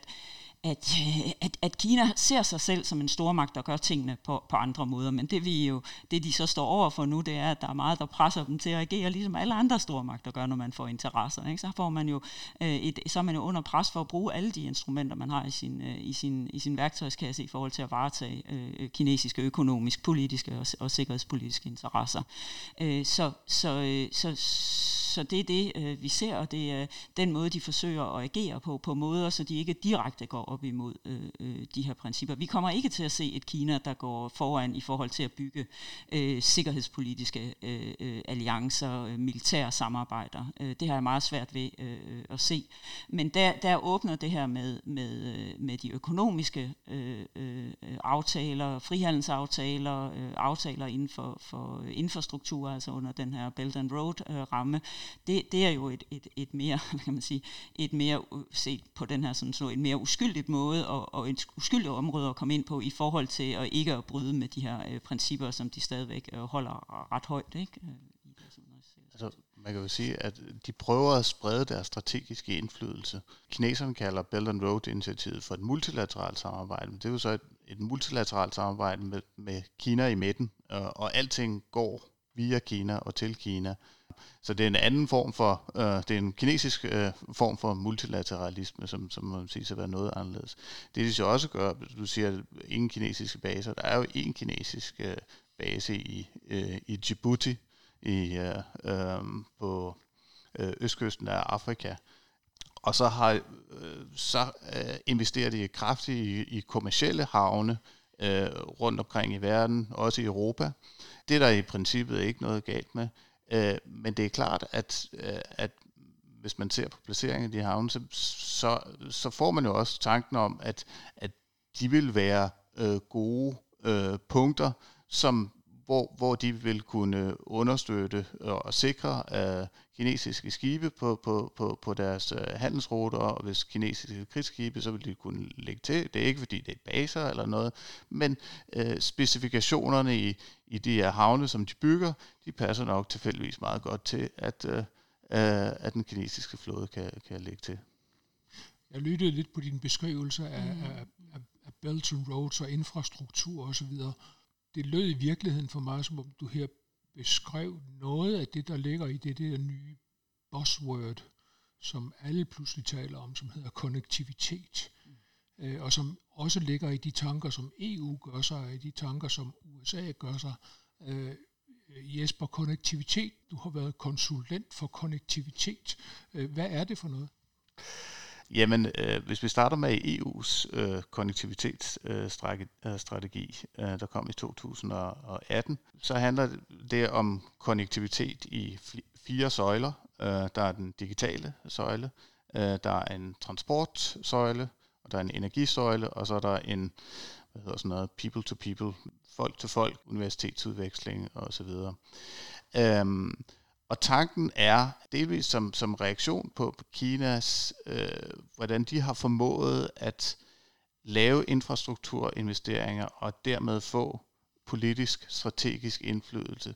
At, at, at Kina ser sig selv som en stormagt, der gør tingene på, på andre måder, men det, vi jo, det de så står over for nu, det er, at der er meget, der presser dem til at agere, ligesom alle andre stormagter gør, når man får interesser. Ikke? Så, får man jo, øh, et, så er man jo under pres for at bruge alle de instrumenter, man har i sin, øh, i sin, i sin værktøjskasse i forhold til at varetage øh, kinesiske, økonomisk, politiske og, og sikkerhedspolitiske interesser. Øh, så, så, øh, så, så det er det, øh, vi ser, og det er den måde, de forsøger at agere på, på måder, så de ikke direkte går op imod øh, de her principper. Vi kommer ikke til at se et Kina, der går foran i forhold til at bygge øh, sikkerhedspolitiske øh, alliancer, øh, militære samarbejder. Øh, det har jeg meget svært ved øh, at se. Men der, der åbner det her med, med, med de økonomiske øh, øh, aftaler, frihandelsaftaler, øh, aftaler inden for, for infrastruktur, altså under den her Belt and Road-ramme. Øh, det, det er jo et, et, et mere, hvad kan man sige, et mere set på den her sådan så et mere uskyldigt måde og, og et uskyldigt område at komme ind på i forhold til at ikke at bryde med de her øh, principper, som de stadigvæk øh, holder ret højt. Ikke? Altså, man kan jo sige, at de prøver at sprede deres strategiske indflydelse. Kineserne kalder Belt and Road-initiativet for et multilateralt samarbejde, men det er jo så et, et multilateralt samarbejde med, med Kina i midten, og, og alting går via Kina og til Kina. Så det er en anden form for, øh, det er en kinesisk øh, form for multilateralisme, som, som man siger, at være noget anderledes. Det de så også gør, du siger, ingen kinesiske baser. Der er jo en kinesisk øh, base i, øh, i Djibouti, i, øh, øh, på øh, østkysten af Afrika. Og så, har, øh, så øh, investerer de kraftigt i, i kommercielle havne øh, rundt omkring i verden, også i Europa. Det er der i princippet ikke noget galt med. Øh, men det er klart, at, øh, at hvis man ser på placeringen af de havne, så, så, så får man jo også tanken om, at, at de vil være øh, gode øh, punkter, som, hvor, hvor de vil kunne understøtte og sikre øh, kinesiske skibe på, på, på, på deres handelsruter, og hvis kinesiske krigsskibe, så vil de kunne lægge til. Det er ikke, fordi det er baser eller noget, men øh, specifikationerne i, i de her havne, som de bygger, de passer nok tilfældigvis meget godt til, at, øh, at den kinesiske flåde kan, kan lægge til. Jeg lyttede lidt på din beskrivelse af, mm. af, af, af Belt and Road og infrastruktur osv. Det lød i virkeligheden for mig, som om du her beskrev noget af det, der ligger i det der nye buzzword, som alle pludselig taler om, som hedder konnektivitet, mm. og som også ligger i de tanker, som E U gør sig, og i de tanker, som U S A gør sig. Øh, Jesper, konnektivitet, du har været konsulent for konnektivitet. Hvad er det for noget? Jamen, øh, hvis vi starter med E U's øh, konnektivitetsstrategi, øh, øh, der kom i to tusind og atten, så handler det om konnektivitet i fire søjler. Øh, der er den digitale søjle, øh, der er en transportsøjle, og der er en energisøjle, og så er der en hvad hedder sådan noget, people-to-people, folk-til-folk, universitetsudveksling osv. Og tanken er delvis som, som reaktion på Kinas, øh, hvordan de har formået at lave infrastrukturinvesteringer og dermed få politisk, strategisk indflydelse,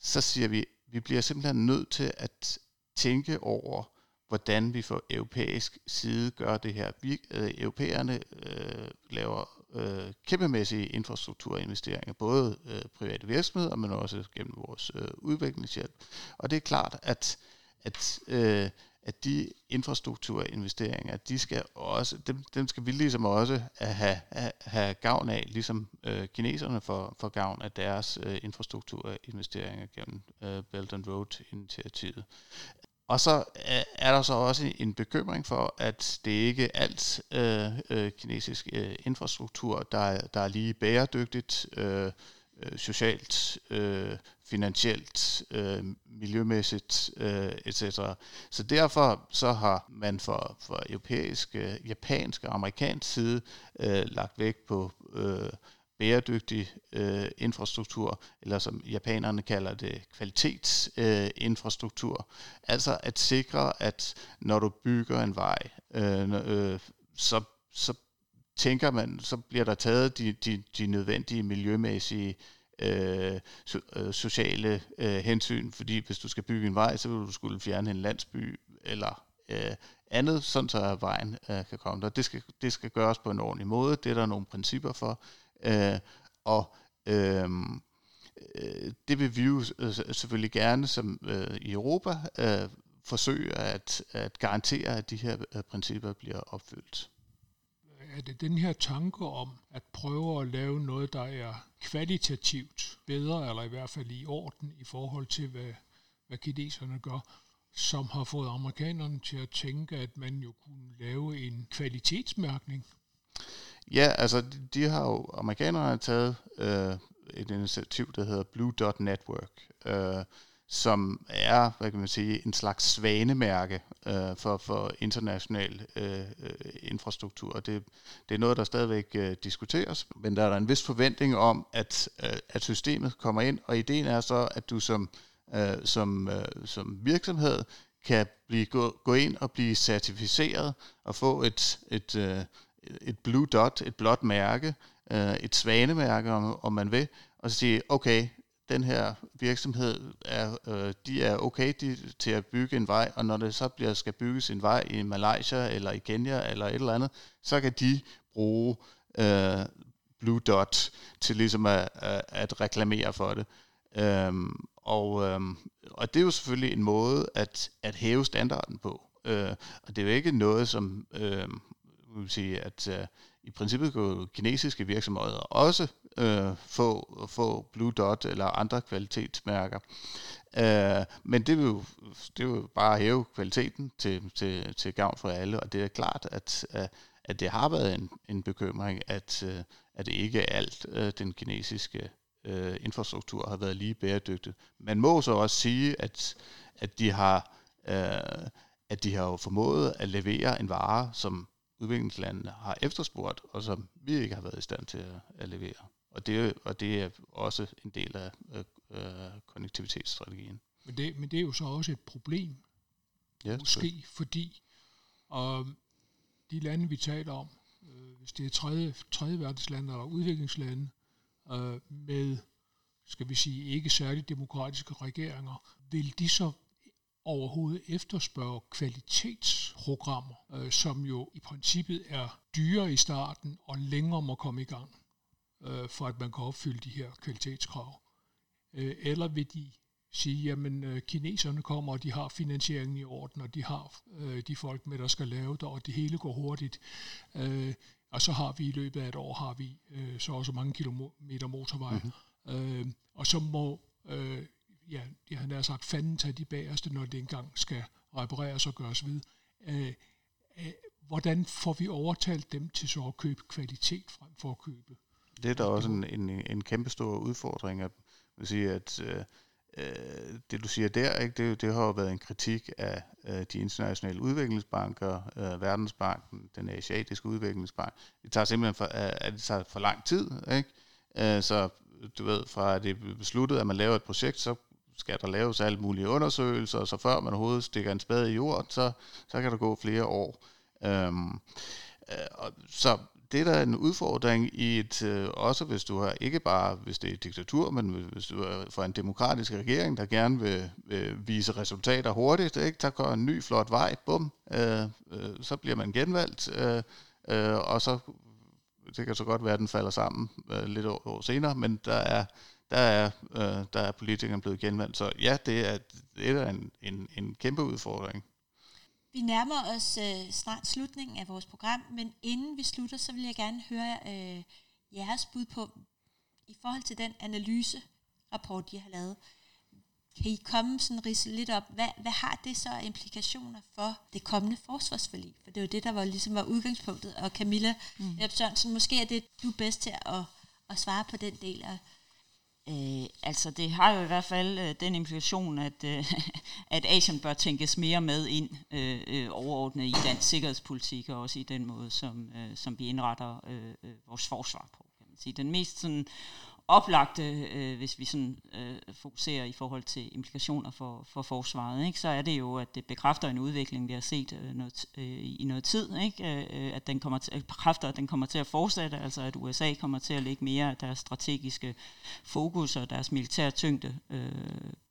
så siger vi, vi bliver simpelthen nødt til at tænke over, hvordan vi fra europæisk side gør det her. Vi, øh, europæerne øh, laver øh, kæmpemæssige infrastrukturinvesteringer, både øh, private virksomheder, men også gennem vores øh, udviklingshjælp. Og det er klart, at, at, øh, at de infrastrukturinvesteringer, de skal også, dem, dem skal vi ligesom også have, have, have gavn af, ligesom øh, kineserne får, får gavn af deres øh, infrastrukturinvesteringer gennem øh, Belt and Road-initiativet. Og så er der så også en bekymring for, at det ikke alt øh, øh, kinesisk øh, infrastruktur, der, der er lige bæredygtigt, øh, socialt, øh, finansielt, øh, miljømæssigt, øh, et cetera. Så derfor så har man fra for europæisk, japansk og amerikansk side øh, lagt vægt på øh, bæredygtig øh, infrastruktur, eller som japanerne kalder det, kvalitetsinfrastruktur. Øh, altså at sikre, at når du bygger en vej, øh, øh, så, så tænker man, så bliver der taget de, de, de nødvendige miljømæssige Øh, so, øh, sociale øh, hensyn, fordi hvis du skal bygge en vej, så vil du skulle fjerne en landsby, eller øh, andet, sådan så vejen øh, kan komme der. Det skal, det skal gøres på en ordentlig måde, det er der nogle principper for, Øh, og øh, øh, det vil vi jo selvfølgelig gerne som øh, i Europa øh, forsøge at, at garantere, at de her øh, principper bliver opfyldt. Er det den her tanke om at prøve at lave noget, der er kvalitativt bedre, eller i hvert fald i orden i forhold til, hvad, hvad kineserne gør, som har fået amerikanerne til at tænke, at man jo kunne lave en kvalitetsmærkning? Ja, altså de, de har jo, amerikanerne har taget øh, et initiativ, der hedder Blue Dot Network, øh, som er, hvad kan man sige, en slags svanemærke øh, for, for international øh, infrastruktur. Og det, det er noget, der stadigvæk øh, diskuteres, men der er der en vis forventning om, at, øh, at systemet kommer ind, og ideen er så, at du som, øh, som, øh, som virksomhed kan blive, gå, gå ind og blive certificeret og få et... et øh, et blue dot, et blåt mærke, et svanemærke, om man vil, og så sige, okay, den her virksomhed, er, de er okay de, til at bygge en vej, og når det så bliver, skal bygges en vej i Malaysia, eller i Kenya, eller et eller andet, så kan de bruge øh, Blue Dot til ligesom at, at reklamere for det. Øhm, og, øhm, og det er jo selvfølgelig en måde at, at hæve standarden på. Øh, og det er jo ikke noget, som øh, vil sige, at øh, i princippet kan kinesiske virksomheder også øh, få, få Blue Dot eller andre kvalitetsmærker. Øh, men det vil, jo, det vil jo bare hæve kvaliteten til, til, til gavn for alle, og det er klart, at, at det har været en, en bekymring, at, at det ikke alt den kinesiske øh, infrastruktur har været lige bæredygtig. Man må så også sige, at, at de har... Øh, at de har jo formået at levere en vare, som udviklingslandene har efterspurgt, og som vi ikke har været i stand til at levere. Og det, og det er også en del af øh, konnektivitetsstrategien. Men det, men det er jo så også et problem, ja, måske så. Fordi og de lande, vi taler om, øh, hvis det er tredje, tredje verdenslande eller udviklingslande, øh, med, skal vi sige, ikke særligt demokratiske regeringer, vil de så overhovedet efterspørger kvalitetsprogrammer, øh, som jo i princippet er dyre i starten og længere må komme i gang, øh, for at man kan opfylde de her kvalitetskrav. Øh, eller vil de sige, jamen øh, kineserne kommer, og de har finansieringen i orden, og de har øh, de folk med, der skal lave det, og det hele går hurtigt. Øh, og så har vi i løbet af et år, har vi øh, så også mange kilometer motorvej. Mm-hmm. Øh, og så må... Øh, Ja, jeg havde sagt, fanden tager de bagerste, når det engang skal repareres og gøres ved. Øh, øh, hvordan får vi overtalt dem til så at købe kvalitet frem for at købe? Det er da også en, en, en kæmpe stor udfordring. Jeg vil sige, at øh, det du siger der, ikke, det, det har jo været en kritik af øh, de internationale udviklingsbanker, øh, Verdensbanken, den asiatiske udviklingsbank. Det tager simpelthen for, øh, det tager for lang tid, ikke? Øh, så du ved, fra det er besluttet, at man laver et projekt, så skal der laves alle mulige undersøgelser, og så før man overhovedet stikker en spade i jorden, så, så kan der gå flere år. Øhm, øh, og så det der er en udfordring i et, øh, også hvis du har, ikke bare hvis det er et diktatur, men hvis du er fra en demokratisk regering, der gerne vil øh, vise resultater hurtigt, ikke? Der går en ny flot vej, bum, øh, øh, så bliver man genvalgt, øh, øh, og så det kan så godt være, at den falder sammen øh, lidt år, år senere, men der er Der er, øh, der er politikerne blevet genvalgt. Så ja, det er, det er en, en, en kæmpe udfordring. Vi nærmer os øh, snart slutningen af vores program, men inden vi slutter, så vil jeg gerne høre øh, jeres bud på, i forhold til den analyserapport, I har lavet. Kan I komme sådan ridse lidt op, hvad, hvad har det så implikationer for det kommende forsvarsforlig? For det var det, der var, ligesom var udgangspunktet. Og Camilla mm. Sørensen, måske er det du bedst til at, at svare på den del af. Øh, altså det har jo i hvert fald øh, den implikation, at, øh, at ASEAN bør tænkes mere med ind øh, øh, overordnet i dansk sikkerhedspolitik, og også i den måde, som, øh, som vi indretter øh, øh, vores forsvar på, kan man sige. Den mest sådan oplagte, øh, hvis vi sådan, øh, fokuserer i forhold til implikationer for, for forsvaret, ikke, så er det jo, at det bekræfter en udvikling, vi har set øh, noget, øh, i noget tid, ikke, øh, at den kommer til, at bekræfter, at den kommer til at fortsætte, altså at U S A kommer til at lægge mere af deres strategiske fokus og deres militære tyngde øh,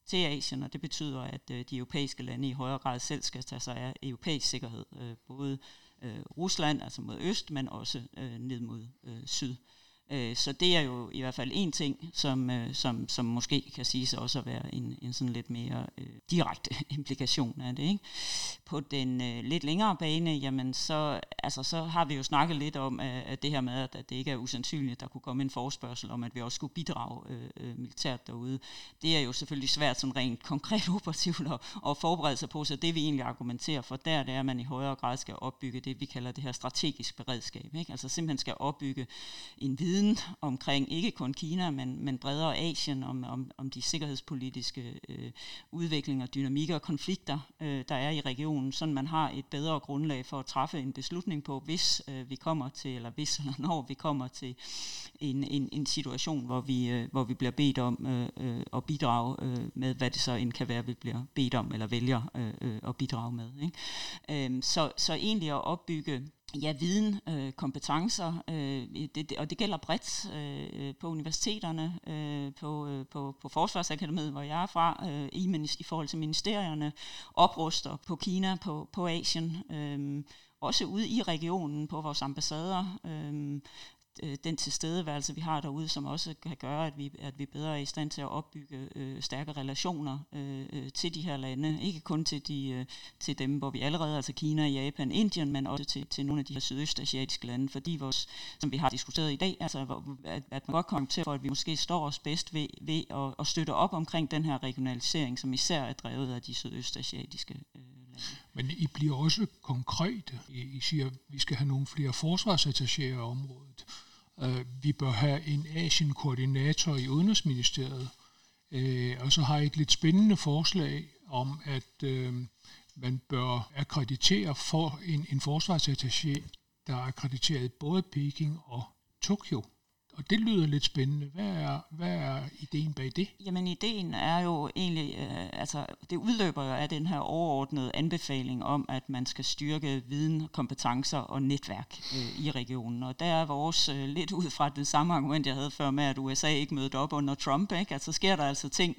til Asien, og det betyder, at øh, de europæiske lande i højere grad selv skal tage sig af europæisk sikkerhed, øh, både øh, Rusland, altså mod øst, men også øh, ned mod øh, syd. Så det er jo i hvert fald en ting, som, som, som måske kan siges også at være en, en sådan lidt mere øh, direkte implikation af det, ikke? På den øh, lidt længere bane, jamen så, altså, så har vi jo snakket lidt om at det her med, at det ikke er usandsynligt, at der kunne komme en forespørgsel om, at vi også skulle bidrage øh, militært derude. Det er jo selvfølgelig svært sådan rent konkret operativt at, at forberede sig på, så det vi egentlig argumenterer for der, det er, at man i højere grad skal opbygge det, vi kalder det her strategisk beredskab, ikke? Altså simpelthen skal opbygge en viden omkring ikke kun Kina, men, men bredere Asien, om, om, om de sikkerhedspolitiske øh, udviklinger, dynamikker og konflikter, øh, der er i regionen, så man har et bedre grundlag for at træffe en beslutning på, hvis øh, vi kommer til, eller hvis eller når vi kommer til en, en, en situation, hvor vi, øh, hvor vi bliver bedt om øh, at bidrage øh, med, hvad det så end kan være, vi bliver bedt om, eller vælger øh, at bidrage med, ikke? Øh, så, så egentlig at opbygge Ja, viden, øh, kompetencer, øh, det, det, og det gælder bredt øh, på universiteterne, øh, på, øh, på, på Forsvarsakademiet, hvor jeg er fra, øh, i, i forhold til ministerierne, opruster på Kina, på, på Asien, øh, også ude i regionen, på vores ambassader, øh, øh, den tilstedeværelse, vi har derude, som også kan gøre, at vi, at vi bedre er i stand til at opbygge øh, stærke relationer øh, til de her lande. Ikke kun til, de, øh, til dem, hvor vi allerede, altså Kina, Japan, Indien, men også til, til nogle af de her sydøstasiatiske lande, fordi vores, som vi har diskuteret i dag, altså, at, at man godt kommer til, for at vi måske står os bedst ved, ved at, at støtte op omkring den her regionalisering, som især er drevet af de sydøstasiatiske øh, lande. Men I bliver også konkrete. I siger, at vi skal have nogle flere forsvarsattachéer i området. Uh, vi bør have en Asien-koordinator i Udenrigsministeriet. Uh, og så har I et lidt spændende forslag om, at uh, man bør akkreditere for en, en forsvarsattaché, der er akkrediteret både Peking og Tokyo. Og det lyder lidt spændende. Hvad er, hvad er ideen bag det? Jamen ideen er jo egentlig, øh, altså det udløber jo af den her overordnede anbefaling om, at man skal styrke viden, kompetencer og netværk øh, i regionen. Og der er vores øh, lidt ud fra det samme argument, jeg havde før med, at U S A ikke mødte op under Trump, ikke? Altså sker der altså ting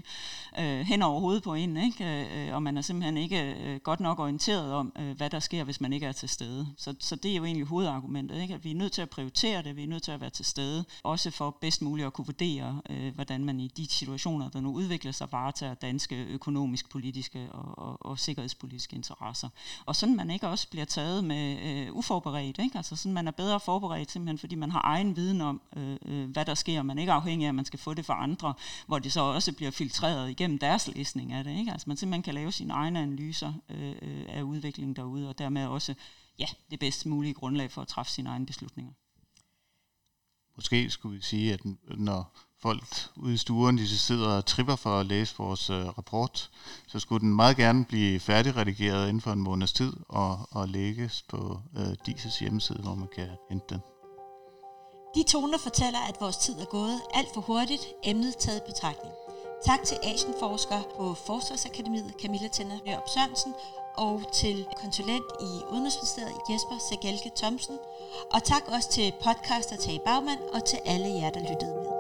øh, hen over hovedet på en, ikke? Øh, og man er simpelthen ikke øh, godt nok orienteret om, øh, hvad der sker, hvis man ikke er til stede. Så, så det er jo egentlig hovedargumentet, ikke? At vi er nødt til at prioritere det, vi er nødt til at være til stede, også for bedst muligt at kunne vurdere, øh, hvordan man i de situationer, der nu udvikler sig, varetager danske økonomisk, politiske og, og, og sikkerhedspolitiske interesser. Og sådan man ikke også bliver taget med øh, uforberedt, ikke? Altså sådan man er bedre forberedt, simpelthen fordi man har egen viden om, øh, hvad der sker, man er ikke afhængig af, at man skal få det fra andre, hvor det så også bliver filtreret igennem deres læsning af det, ikke? Altså man simpelthen kan lave sine egne analyser øh, af udviklingen derude, og dermed også ja, det bedst mulige grundlag for at træffe sine egne beslutninger. Måske skulle vi sige, at når folk ude i stuerne de sidder og tripper for at læse vores øh, rapport, så skulle den meget gerne blive færdigredigeret inden for en måneds tid og, og lægges på øh, D I S' hjemmeside, hvor man kan hente den. De toner fortæller, at vores tid er gået alt for hurtigt, emnet taget i betragtning. Tak til asienforsker på Forsvarsakademiet Camilla Tenner Nørup Sørensen og til konsulent i Udenrigsministeriet Jesper Segelke Thomsen. Og tak også til podcaster Tage Bagmand og til alle jer, der lyttede med.